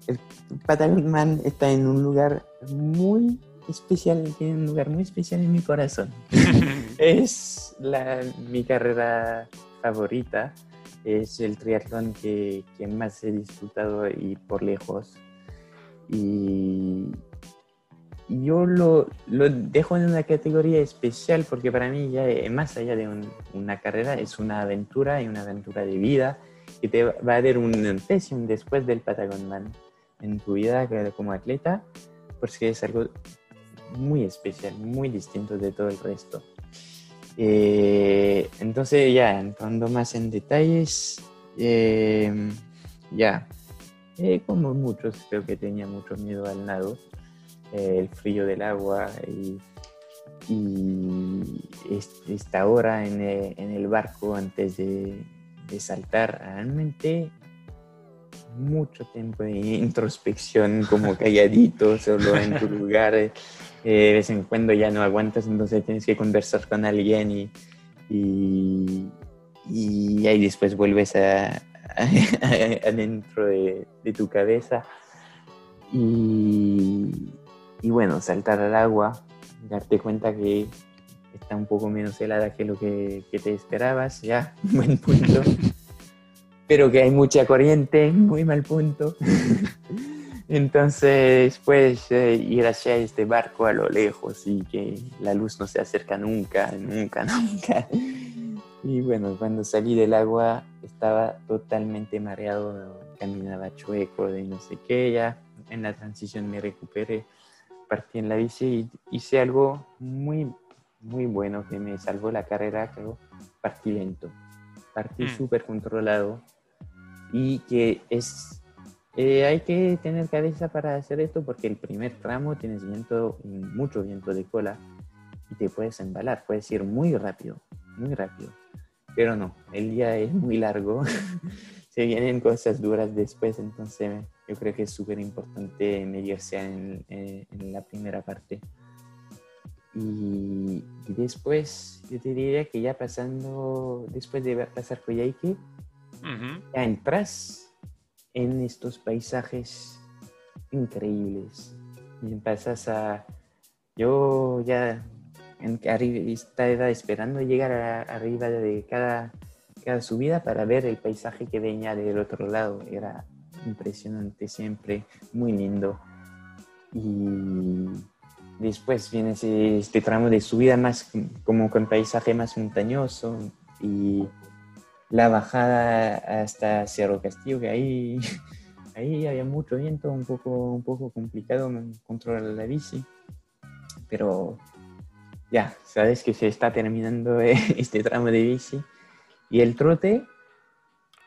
el Patagonman está en un lugar muy especial, tiene un lugar muy especial en mi corazón. Es la, mi carrera favorita, es el triatlón que, que más he disfrutado y por lejos. Y... Yo lo, lo dejo en una categoría especial porque para mí ya más allá de un, una carrera es una aventura y una aventura de vida que te va a haber un antes y un después del Patagonman en tu vida como atleta porque es algo muy especial, muy distinto de todo el resto. Eh, entonces ya, entrando más en detalles, eh, ya, eh, como muchos creo que tenía mucho miedo al nado. El frío del agua y, y esta hora en el, en el barco antes de, de saltar, realmente mucho tiempo de introspección, como calladito, solo en tu lugar, eh, de vez en cuando ya no aguantas, entonces tienes que conversar con alguien y, y, y ahí después vuelves a adentro de, de tu cabeza y, y bueno, saltar al agua, darte cuenta que está un poco menos helada que lo que, que te esperabas, ya, buen punto, pero que hay mucha corriente, muy mal punto. Entonces, pues, eh, ir hacia este barco a lo lejos y que la luz no se acerca nunca, nunca, nunca. Y bueno, cuando salí del agua estaba totalmente mareado, caminaba chueco de no sé qué, ya en la transición me recuperé, partí en la bici y hice algo muy, muy bueno que me salvó la carrera, creo, partí lento, partí súper controlado y que es... Eh, hay que tener cabeza para hacer esto porque el primer tramo tienes viento, mucho viento de cola y te puedes embalar, puedes ir muy rápido, muy rápido. Pero no, el día es muy largo, se vienen cosas duras después, entonces yo creo que es súper importante medirse en, en, en la primera parte. Y, y después yo te diría que ya pasando, después de pasar Coyhaique, uh-huh. ya entras en estos paisajes increíbles. Y pasas a... Yo ya en, arriba, estaba esperando llegar a, arriba de cada, cada subida para ver el paisaje que venía del otro lado. Era impresionante siempre, muy lindo. Y después viene ese, este tramo de subida más como con paisaje más montañoso y... La bajada hasta Cerro Castillo, que ahí, ahí había mucho viento, un poco, un poco complicado controlar la bici. Pero ya, sabes que se está terminando este tramo de bici. Y el trote,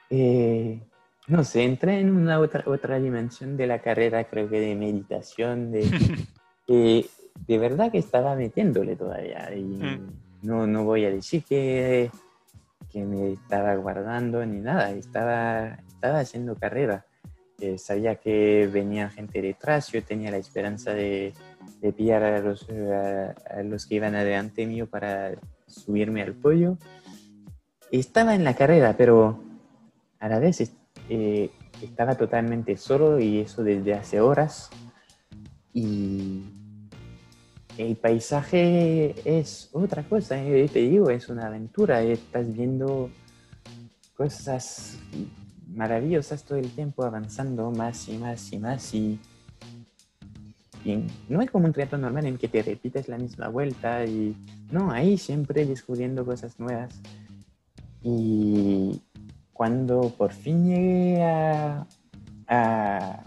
eh, no sé, entré en una otra, otra dimensión de la carrera, creo que de meditación, de, de, de verdad que estaba metiéndole todavía. Y no, no voy a decir que... que me estaba guardando ni nada, estaba, estaba haciendo carrera. Eh, sabía que venía gente detrás, yo tenía la esperanza de, de pillar a los, a, a los que iban adelante mío para subirme al podio. Estaba en la carrera, pero a la vez eh, estaba totalmente solo y eso desde hace horas. Y el paisaje es otra cosa, eh, te digo, es una aventura. Estás viendo cosas maravillosas todo el tiempo, avanzando más y más y más. Y, y no es como un triatlón normal en que te repites la misma vuelta. Y, no, ahí siempre descubriendo cosas nuevas. Y cuando por fin llegué a, a,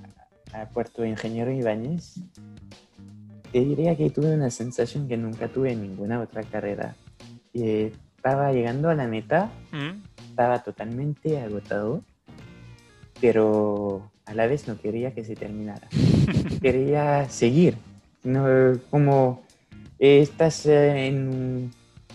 a Puerto Ingeniero Ibáñez, te diría que tuve una sensación que nunca tuve en ninguna otra carrera. Eh, estaba llegando a la meta, ¿Mm? Estaba totalmente agotado, pero a la vez no quería que se terminara. Quería seguir. No, como eh, estás eh, en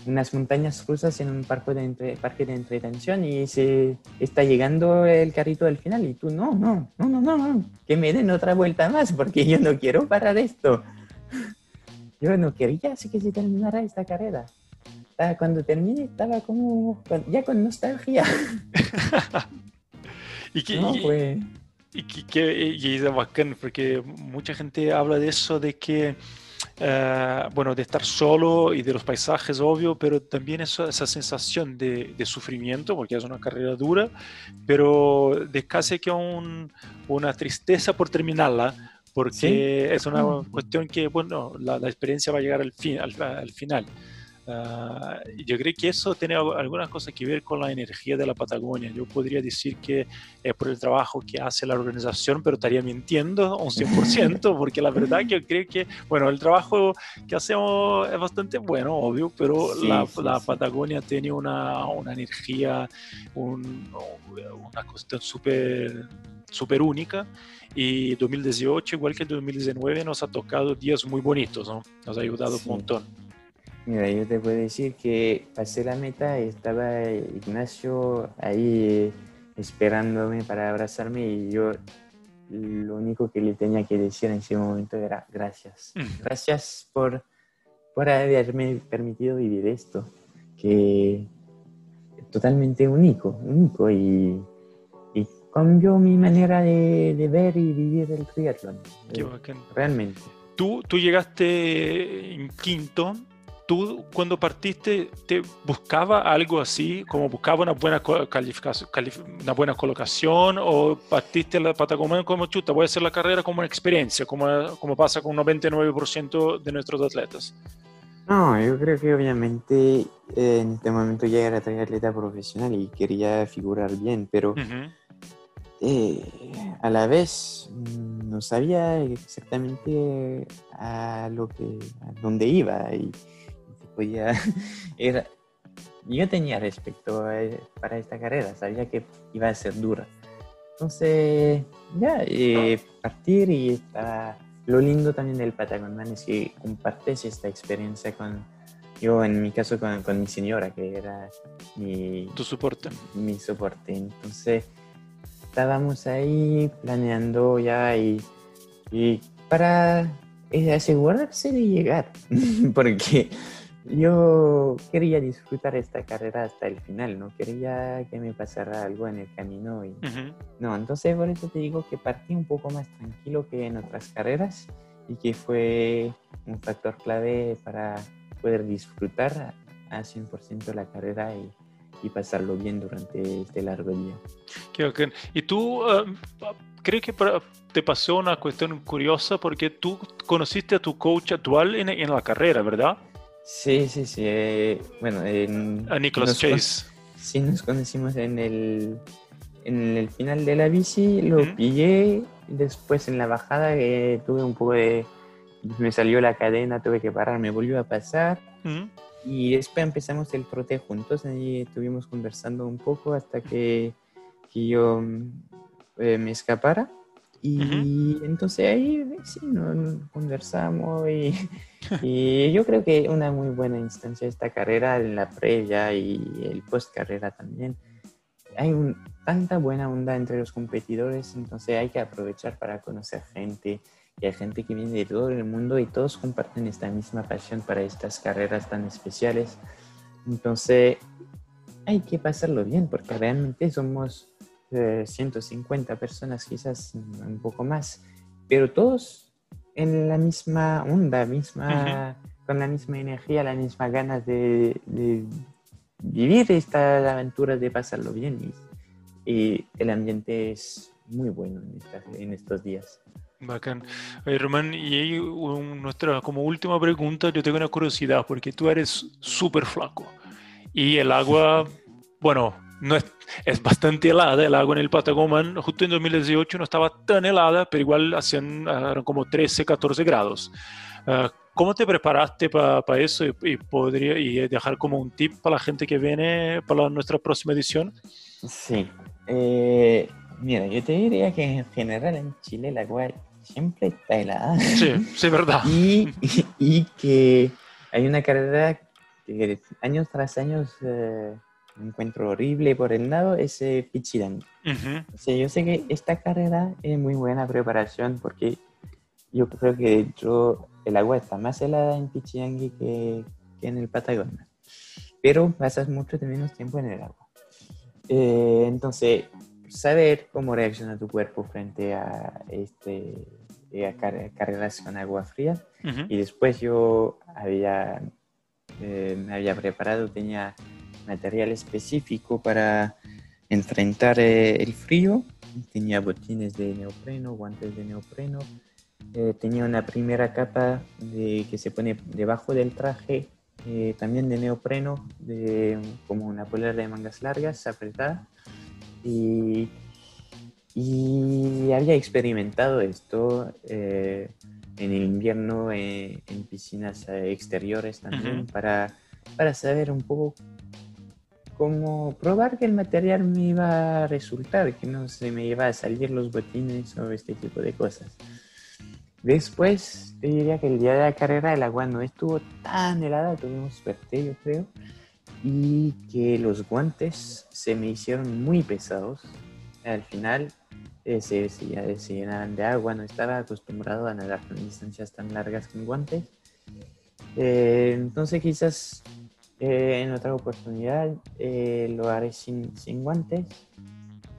unas montañas rusas en un parque de, entre, parque de entretención y se está llegando el carrito al final y tú, no, no, no, no, no, no, que me den otra vuelta más porque yo no quiero parar esto. Yo no quería así que se terminara esta carrera. Cuando terminé estaba como ya con nostalgia. Y que, no, pues... y, que, y, que, y es bacán porque mucha gente habla de eso, de que uh, bueno, de estar solo y de los paisajes, obvio, pero también eso, esa sensación de, de sufrimiento, porque es una carrera dura, pero de casi que un, una tristeza por terminarla. Porque ¿sí? es una cuestión que, bueno, la, la experiencia va a llegar al, fin, al, al final. Uh, yo creo que eso tiene algunas cosas que ver con la energía de la Patagonia. Yo podría decir que es por el trabajo que hace la organización, pero estaría mintiendo un cien por ciento, porque la verdad que yo creo que, bueno, el trabajo que hacemos es bastante bueno, obvio, pero sí, la, sí, la sí. Patagonia tiene una, una energía, un, una cuestión súper... súper única, y dos mil dieciocho igual que dos mil diecinueve nos ha tocado días muy bonitos, ¿no? Nos ha ayudado sí. un montón. Mira, yo te puedo decir que pasé la meta, estaba Ignacio ahí esperándome para abrazarme y yo lo único que le tenía que decir en ese momento era gracias. Mm. Gracias por, por haberme permitido vivir esto, que totalmente único, único y, y cambió mi manera de, de ver y vivir el triatlón. Qué bacán. Realmente. Tú, tú llegaste en quinto. ¿Tú cuando partiste te buscaba algo así, como buscaba una buena calificación, una buena colocación, o partiste la Patagonia como chuta, voy a hacer la carrera como una experiencia, como, como pasa con un noventa y nueve por ciento de nuestros atletas? No, yo creo que obviamente eh, en este momento ya era triatleta profesional y quería figurar bien, pero uh-huh. eh, a la vez no sabía exactamente a lo que, a dónde iba y podía, era, yo tenía respeto para esta carrera, sabía que iba a ser dura, entonces ya eh, partir y estaba, lo lindo también del Patagonman es que compartes esta experiencia con, yo en mi caso con, con mi señora que era mi, tu soporte, mi soporte, entonces estábamos ahí planeando ya y, y para asegurarse de llegar porque yo quería disfrutar esta carrera hasta el final, no quería que me pasara algo en el camino y uh-huh. no, entonces por eso te digo que partí un poco más tranquilo que en otras carreras y que fue un factor clave para poder disfrutar a cien por ciento la carrera y, y pasarlo bien durante este largo día. Qué bacán. ¿Y tú uh, creo que te pasó una cuestión curiosa porque tú conociste a tu coach actual en, en la carrera, ¿verdad? Sí, sí, sí. Eh, bueno, eh, a Nicholas Chase. Con... Sí, nos conocimos en el, en el final de la bici, lo uh-huh. pillé, después en la bajada eh, tuve un poco de... Me salió la cadena, tuve que parar, me volvió a pasar uh-huh. y después empezamos el trote juntos, ahí estuvimos conversando un poco hasta que, que yo eh, me escapara. Y uh-huh. entonces ahí sí, no, conversamos y, y yo creo que una muy buena instancia esta carrera, en la previa y el post carrera también. Hay un, tanta buena onda entre los competidores, entonces hay que aprovechar para conocer gente y hay gente que viene de todo el mundo y todos comparten esta misma pasión para estas carreras tan especiales. Entonces hay que pasarlo bien porque realmente somos... ciento cincuenta personas, quizás un poco más, pero todos en la misma onda, misma, uh-huh. con la misma energía, las mismas ganas de, de vivir esta aventura, de pasarlo bien. Y, y el ambiente es muy bueno en, esta, en estos días. Bacán. Eh, Román, y un, nuestra como última pregunta, yo tengo una curiosidad, porque tú eres súper flaco y el agua, bueno, no es, es bastante helada el agua en el Patagonia. Justo en dos mil dieciocho no estaba tan helada, pero igual hacían eran como trece, catorce grados. Uh, ¿Cómo te preparaste para pa eso? Y, y, podría, y dejar como un tip para la gente que viene para nuestra próxima edición. Sí. Eh, mira, yo te diría que en general en Chile el agua siempre está helada. Sí, sí, verdad. Y, y, y que hay una carrera que años tras años... Eh, un encuentro horrible por el lado es eh, Pichidangui. Uh-huh. O sea, yo sé que esta carrera es muy buena preparación porque yo creo que de hecho el agua está más helada en Pichidangui que, que en el Patagonia, pero pasas mucho de menos tiempo en el agua. Eh, entonces, saber cómo reacciona tu cuerpo frente a, este, a car- carreras con agua fría. Uh-huh. Y después yo había, eh, me había preparado, tenía... material específico para enfrentar eh, el frío, tenía botines de neopreno, guantes de neopreno, eh, tenía una primera capa de, que se pone debajo del traje, eh, también de neopreno, de, como una polera de mangas largas, apretada, y, y había experimentado esto eh, en el invierno eh, en piscinas exteriores también, uh-huh. para, para saber un poco como probar que el material me iba a resultar, que no se me iba a salir los botines o este tipo de cosas. Después, yo diría que el día de la carrera el agua no estuvo tan helada, tuvimos suerte, yo creo, y que los guantes se me hicieron muy pesados. Al final eh, se, se, se llenaban de agua, no estaba acostumbrado a nadar con distancias tan largas con guantes. Eh, entonces quizás... Eh, en otra oportunidad eh, lo haré sin, sin guantes.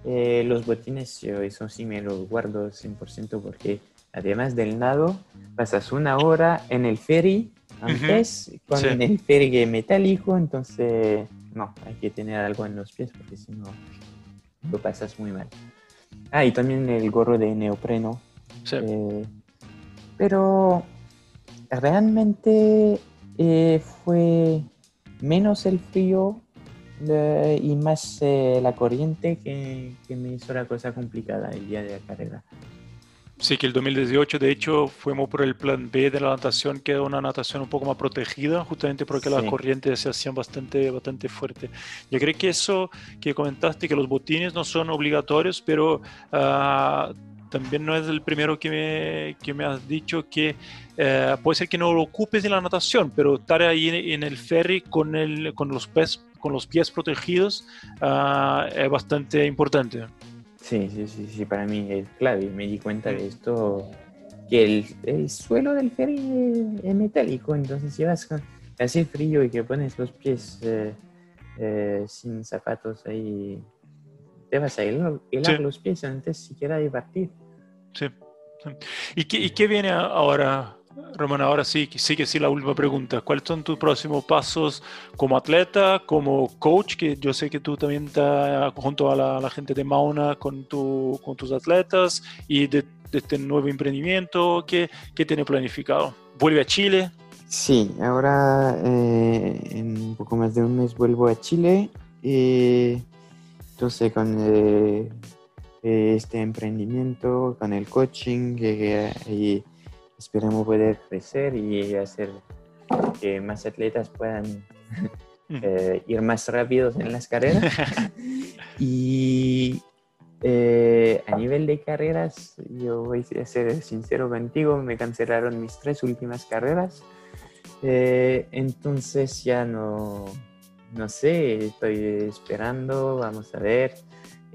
Eh, los botines yo eso sí me los guardo cien por ciento porque además del nado pasas una hora en el ferry antes, uh-huh. con sí. el ferry metálico, entonces no, hay que tener algo en los pies porque si no lo pasas muy mal. Ah, y también el gorro de neopreno. Sí. Eh, pero realmente eh, fue menos el frío de, y más eh, la corriente que, que me hizo la cosa complicada el día de la carrera. Sí, que el dos mil dieciocho de hecho fuimos por el plan B de la natación, que era una natación un poco más protegida, justamente porque sí. las corrientes se hacían bastante, bastante fuertes. Yo creo que eso que comentaste, que los botines no son obligatorios, pero uh, también no es el primero que me, que me has dicho que eh, puede ser que no lo ocupes en la natación, pero estar ahí en el ferry con, el, con, los, pies, con los pies protegidos uh, es bastante importante. Sí, sí, sí, sí, para mí es clave. Me di cuenta de esto, que el, el suelo del ferry es, es metálico, entonces si vas con, hace frío y que pones los pies eh, eh, sin zapatos ahí, te vas a helar, helar sí. los pies antes siquiera de partir. Sí. ¿Y qué, y qué viene ahora, Román? Ahora sí, sí que sí, la última pregunta. ¿Cuáles son tus próximos pasos como atleta, como coach? Que yo sé que tú también estás junto a la, la gente de Mauna con, tu, con tus atletas y de, de este nuevo emprendimiento. ¿Qué, qué tienes planificado? ¿Vuelve a Chile? Sí, ahora eh, en un poco más de un mes vuelvo a Chile. Eh, entonces con... Eh, este emprendimiento, con el coaching, que, y esperemos poder crecer y hacer que más atletas puedan eh, ir más rápidos en las carreras. Y eh, a nivel de carreras, yo voy a ser sincero contigo, me cancelaron mis tres últimas carreras, eh, entonces ya no, no sé, estoy esperando, vamos a ver.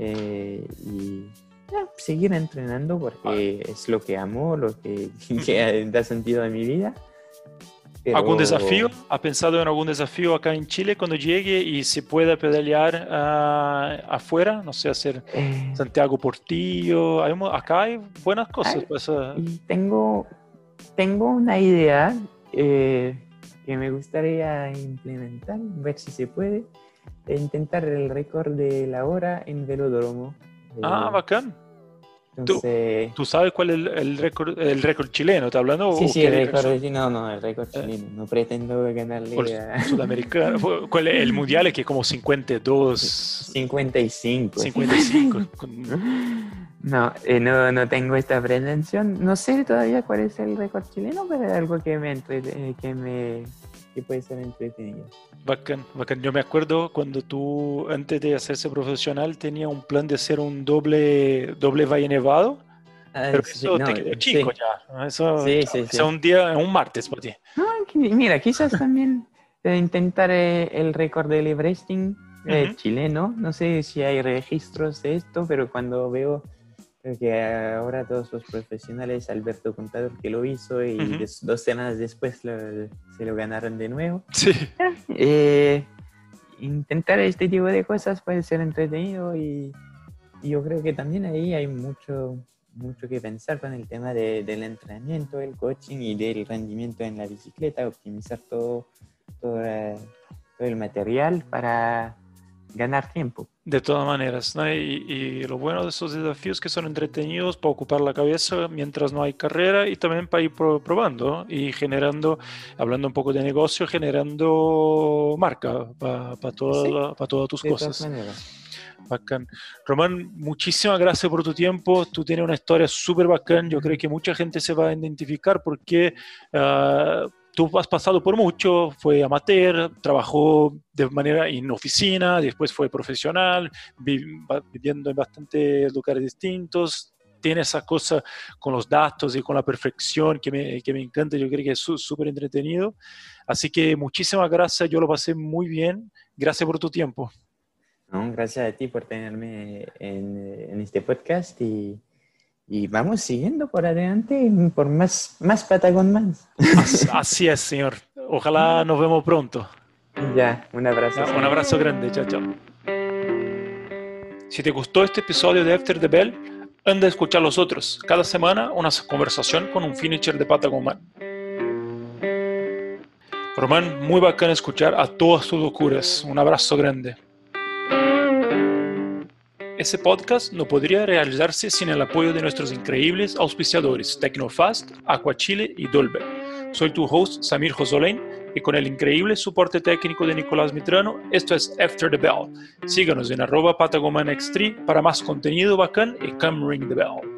Eh, y ya, seguir entrenando porque ah. es lo que amo, lo que, que da sentido a mi vida. Pero... ¿Algún desafío? ¿Ha pensado en algún desafío acá en Chile cuando llegue y se pueda pedalear uh, afuera? No sé, hacer eh... Santiago Portillo. Hay, acá hay buenas cosas. Ay, pues, uh... y tengo, tengo una idea eh, que me gustaría implementar, ver si se puede. Intentar el récord de la hora en velódromo. Ah, eh, bacán. Entonces... ¿Tú, ¿Tú sabes cuál es el, el récord el récord chileno? ¿Está hablando? Sí, sí, el récord chileno. No, no, el récord chileno. No pretendo ganarle por a... Sudamericano. ¿Cuál es? El mundial es que como cincuenta y dos... cincuenta y cinco. cincuenta y cinco. No, eh, no, no tengo esta pretensión. No sé todavía cuál es el récord chileno, pero es algo que me... Entre... Que me... que puede ser entretenido. Bacán, bacán. Yo me acuerdo cuando tú, antes de hacerse profesional, tenía un plan de hacer un doble, doble Valle Nevado. Ah, pero sí, eso no, te quedó chico sí. ya. Eso sí, sí, es sí. un día, un martes para ti. No, mira, quizás también intentar el récord del Everesting eh, uh-huh. chileno. No sé si hay registros de esto, pero cuando veo que ahora todos los profesionales, Alberto Contador que lo hizo y uh-huh. des, dos semanas después lo, se lo ganaron de nuevo. Sí. Eh, intentar este tipo de cosas puede ser entretenido y, y yo creo que también ahí hay mucho, mucho que pensar con el tema de, del entrenamiento, el coaching y del rendimiento en la bicicleta, optimizar todo, todo, todo el material para ganar tiempo. De todas maneras, ¿no? y, y lo bueno de esos desafíos que son entretenidos para ocupar la cabeza mientras no hay carrera y también para ir probando y generando, hablando un poco de negocio, generando marca para, para, toda sí, la, para todas tus de cosas. Todas maneras. Bacán. Román, muchísimas gracias por tu tiempo. Tú tienes una historia súper bacán. Yo creo que mucha gente se va a identificar porque... Uh, Tú has pasado por mucho, fue amateur, trabajó de manera en oficina, después fue profesional, viviendo en bastantes lugares distintos. Tiene esa cosa con los datos y con la perfección que me, que me encanta. Yo creo que es súper entretenido. Así que muchísimas gracias, yo lo pasé muy bien. Gracias por tu tiempo. No, gracias a ti por tenerme en, en este podcast y... Y vamos siguiendo por adelante por más, más Patagonman. Así es, señor. Ojalá nos vemos pronto. Ya, un abrazo. Ya, un abrazo grande, chao, chao. Si te gustó este episodio de After the Bell, anda a escuchar los otros. Cada semana una conversación con un finisher de Patagonman. Román, muy bacán escuchar a todas tus locuras. Un abrazo grande. Ese podcast no podría realizarse sin el apoyo de nuestros increíbles auspiciadores Tecnofast, Aquachile y Dolbe. Soy tu host Samir Josolén y con el increíble soporte técnico de Nicolás Mitrano, esto es After the Bell. Síganos en arroba Patagoman X tres para más contenido bacán y come ring the bell.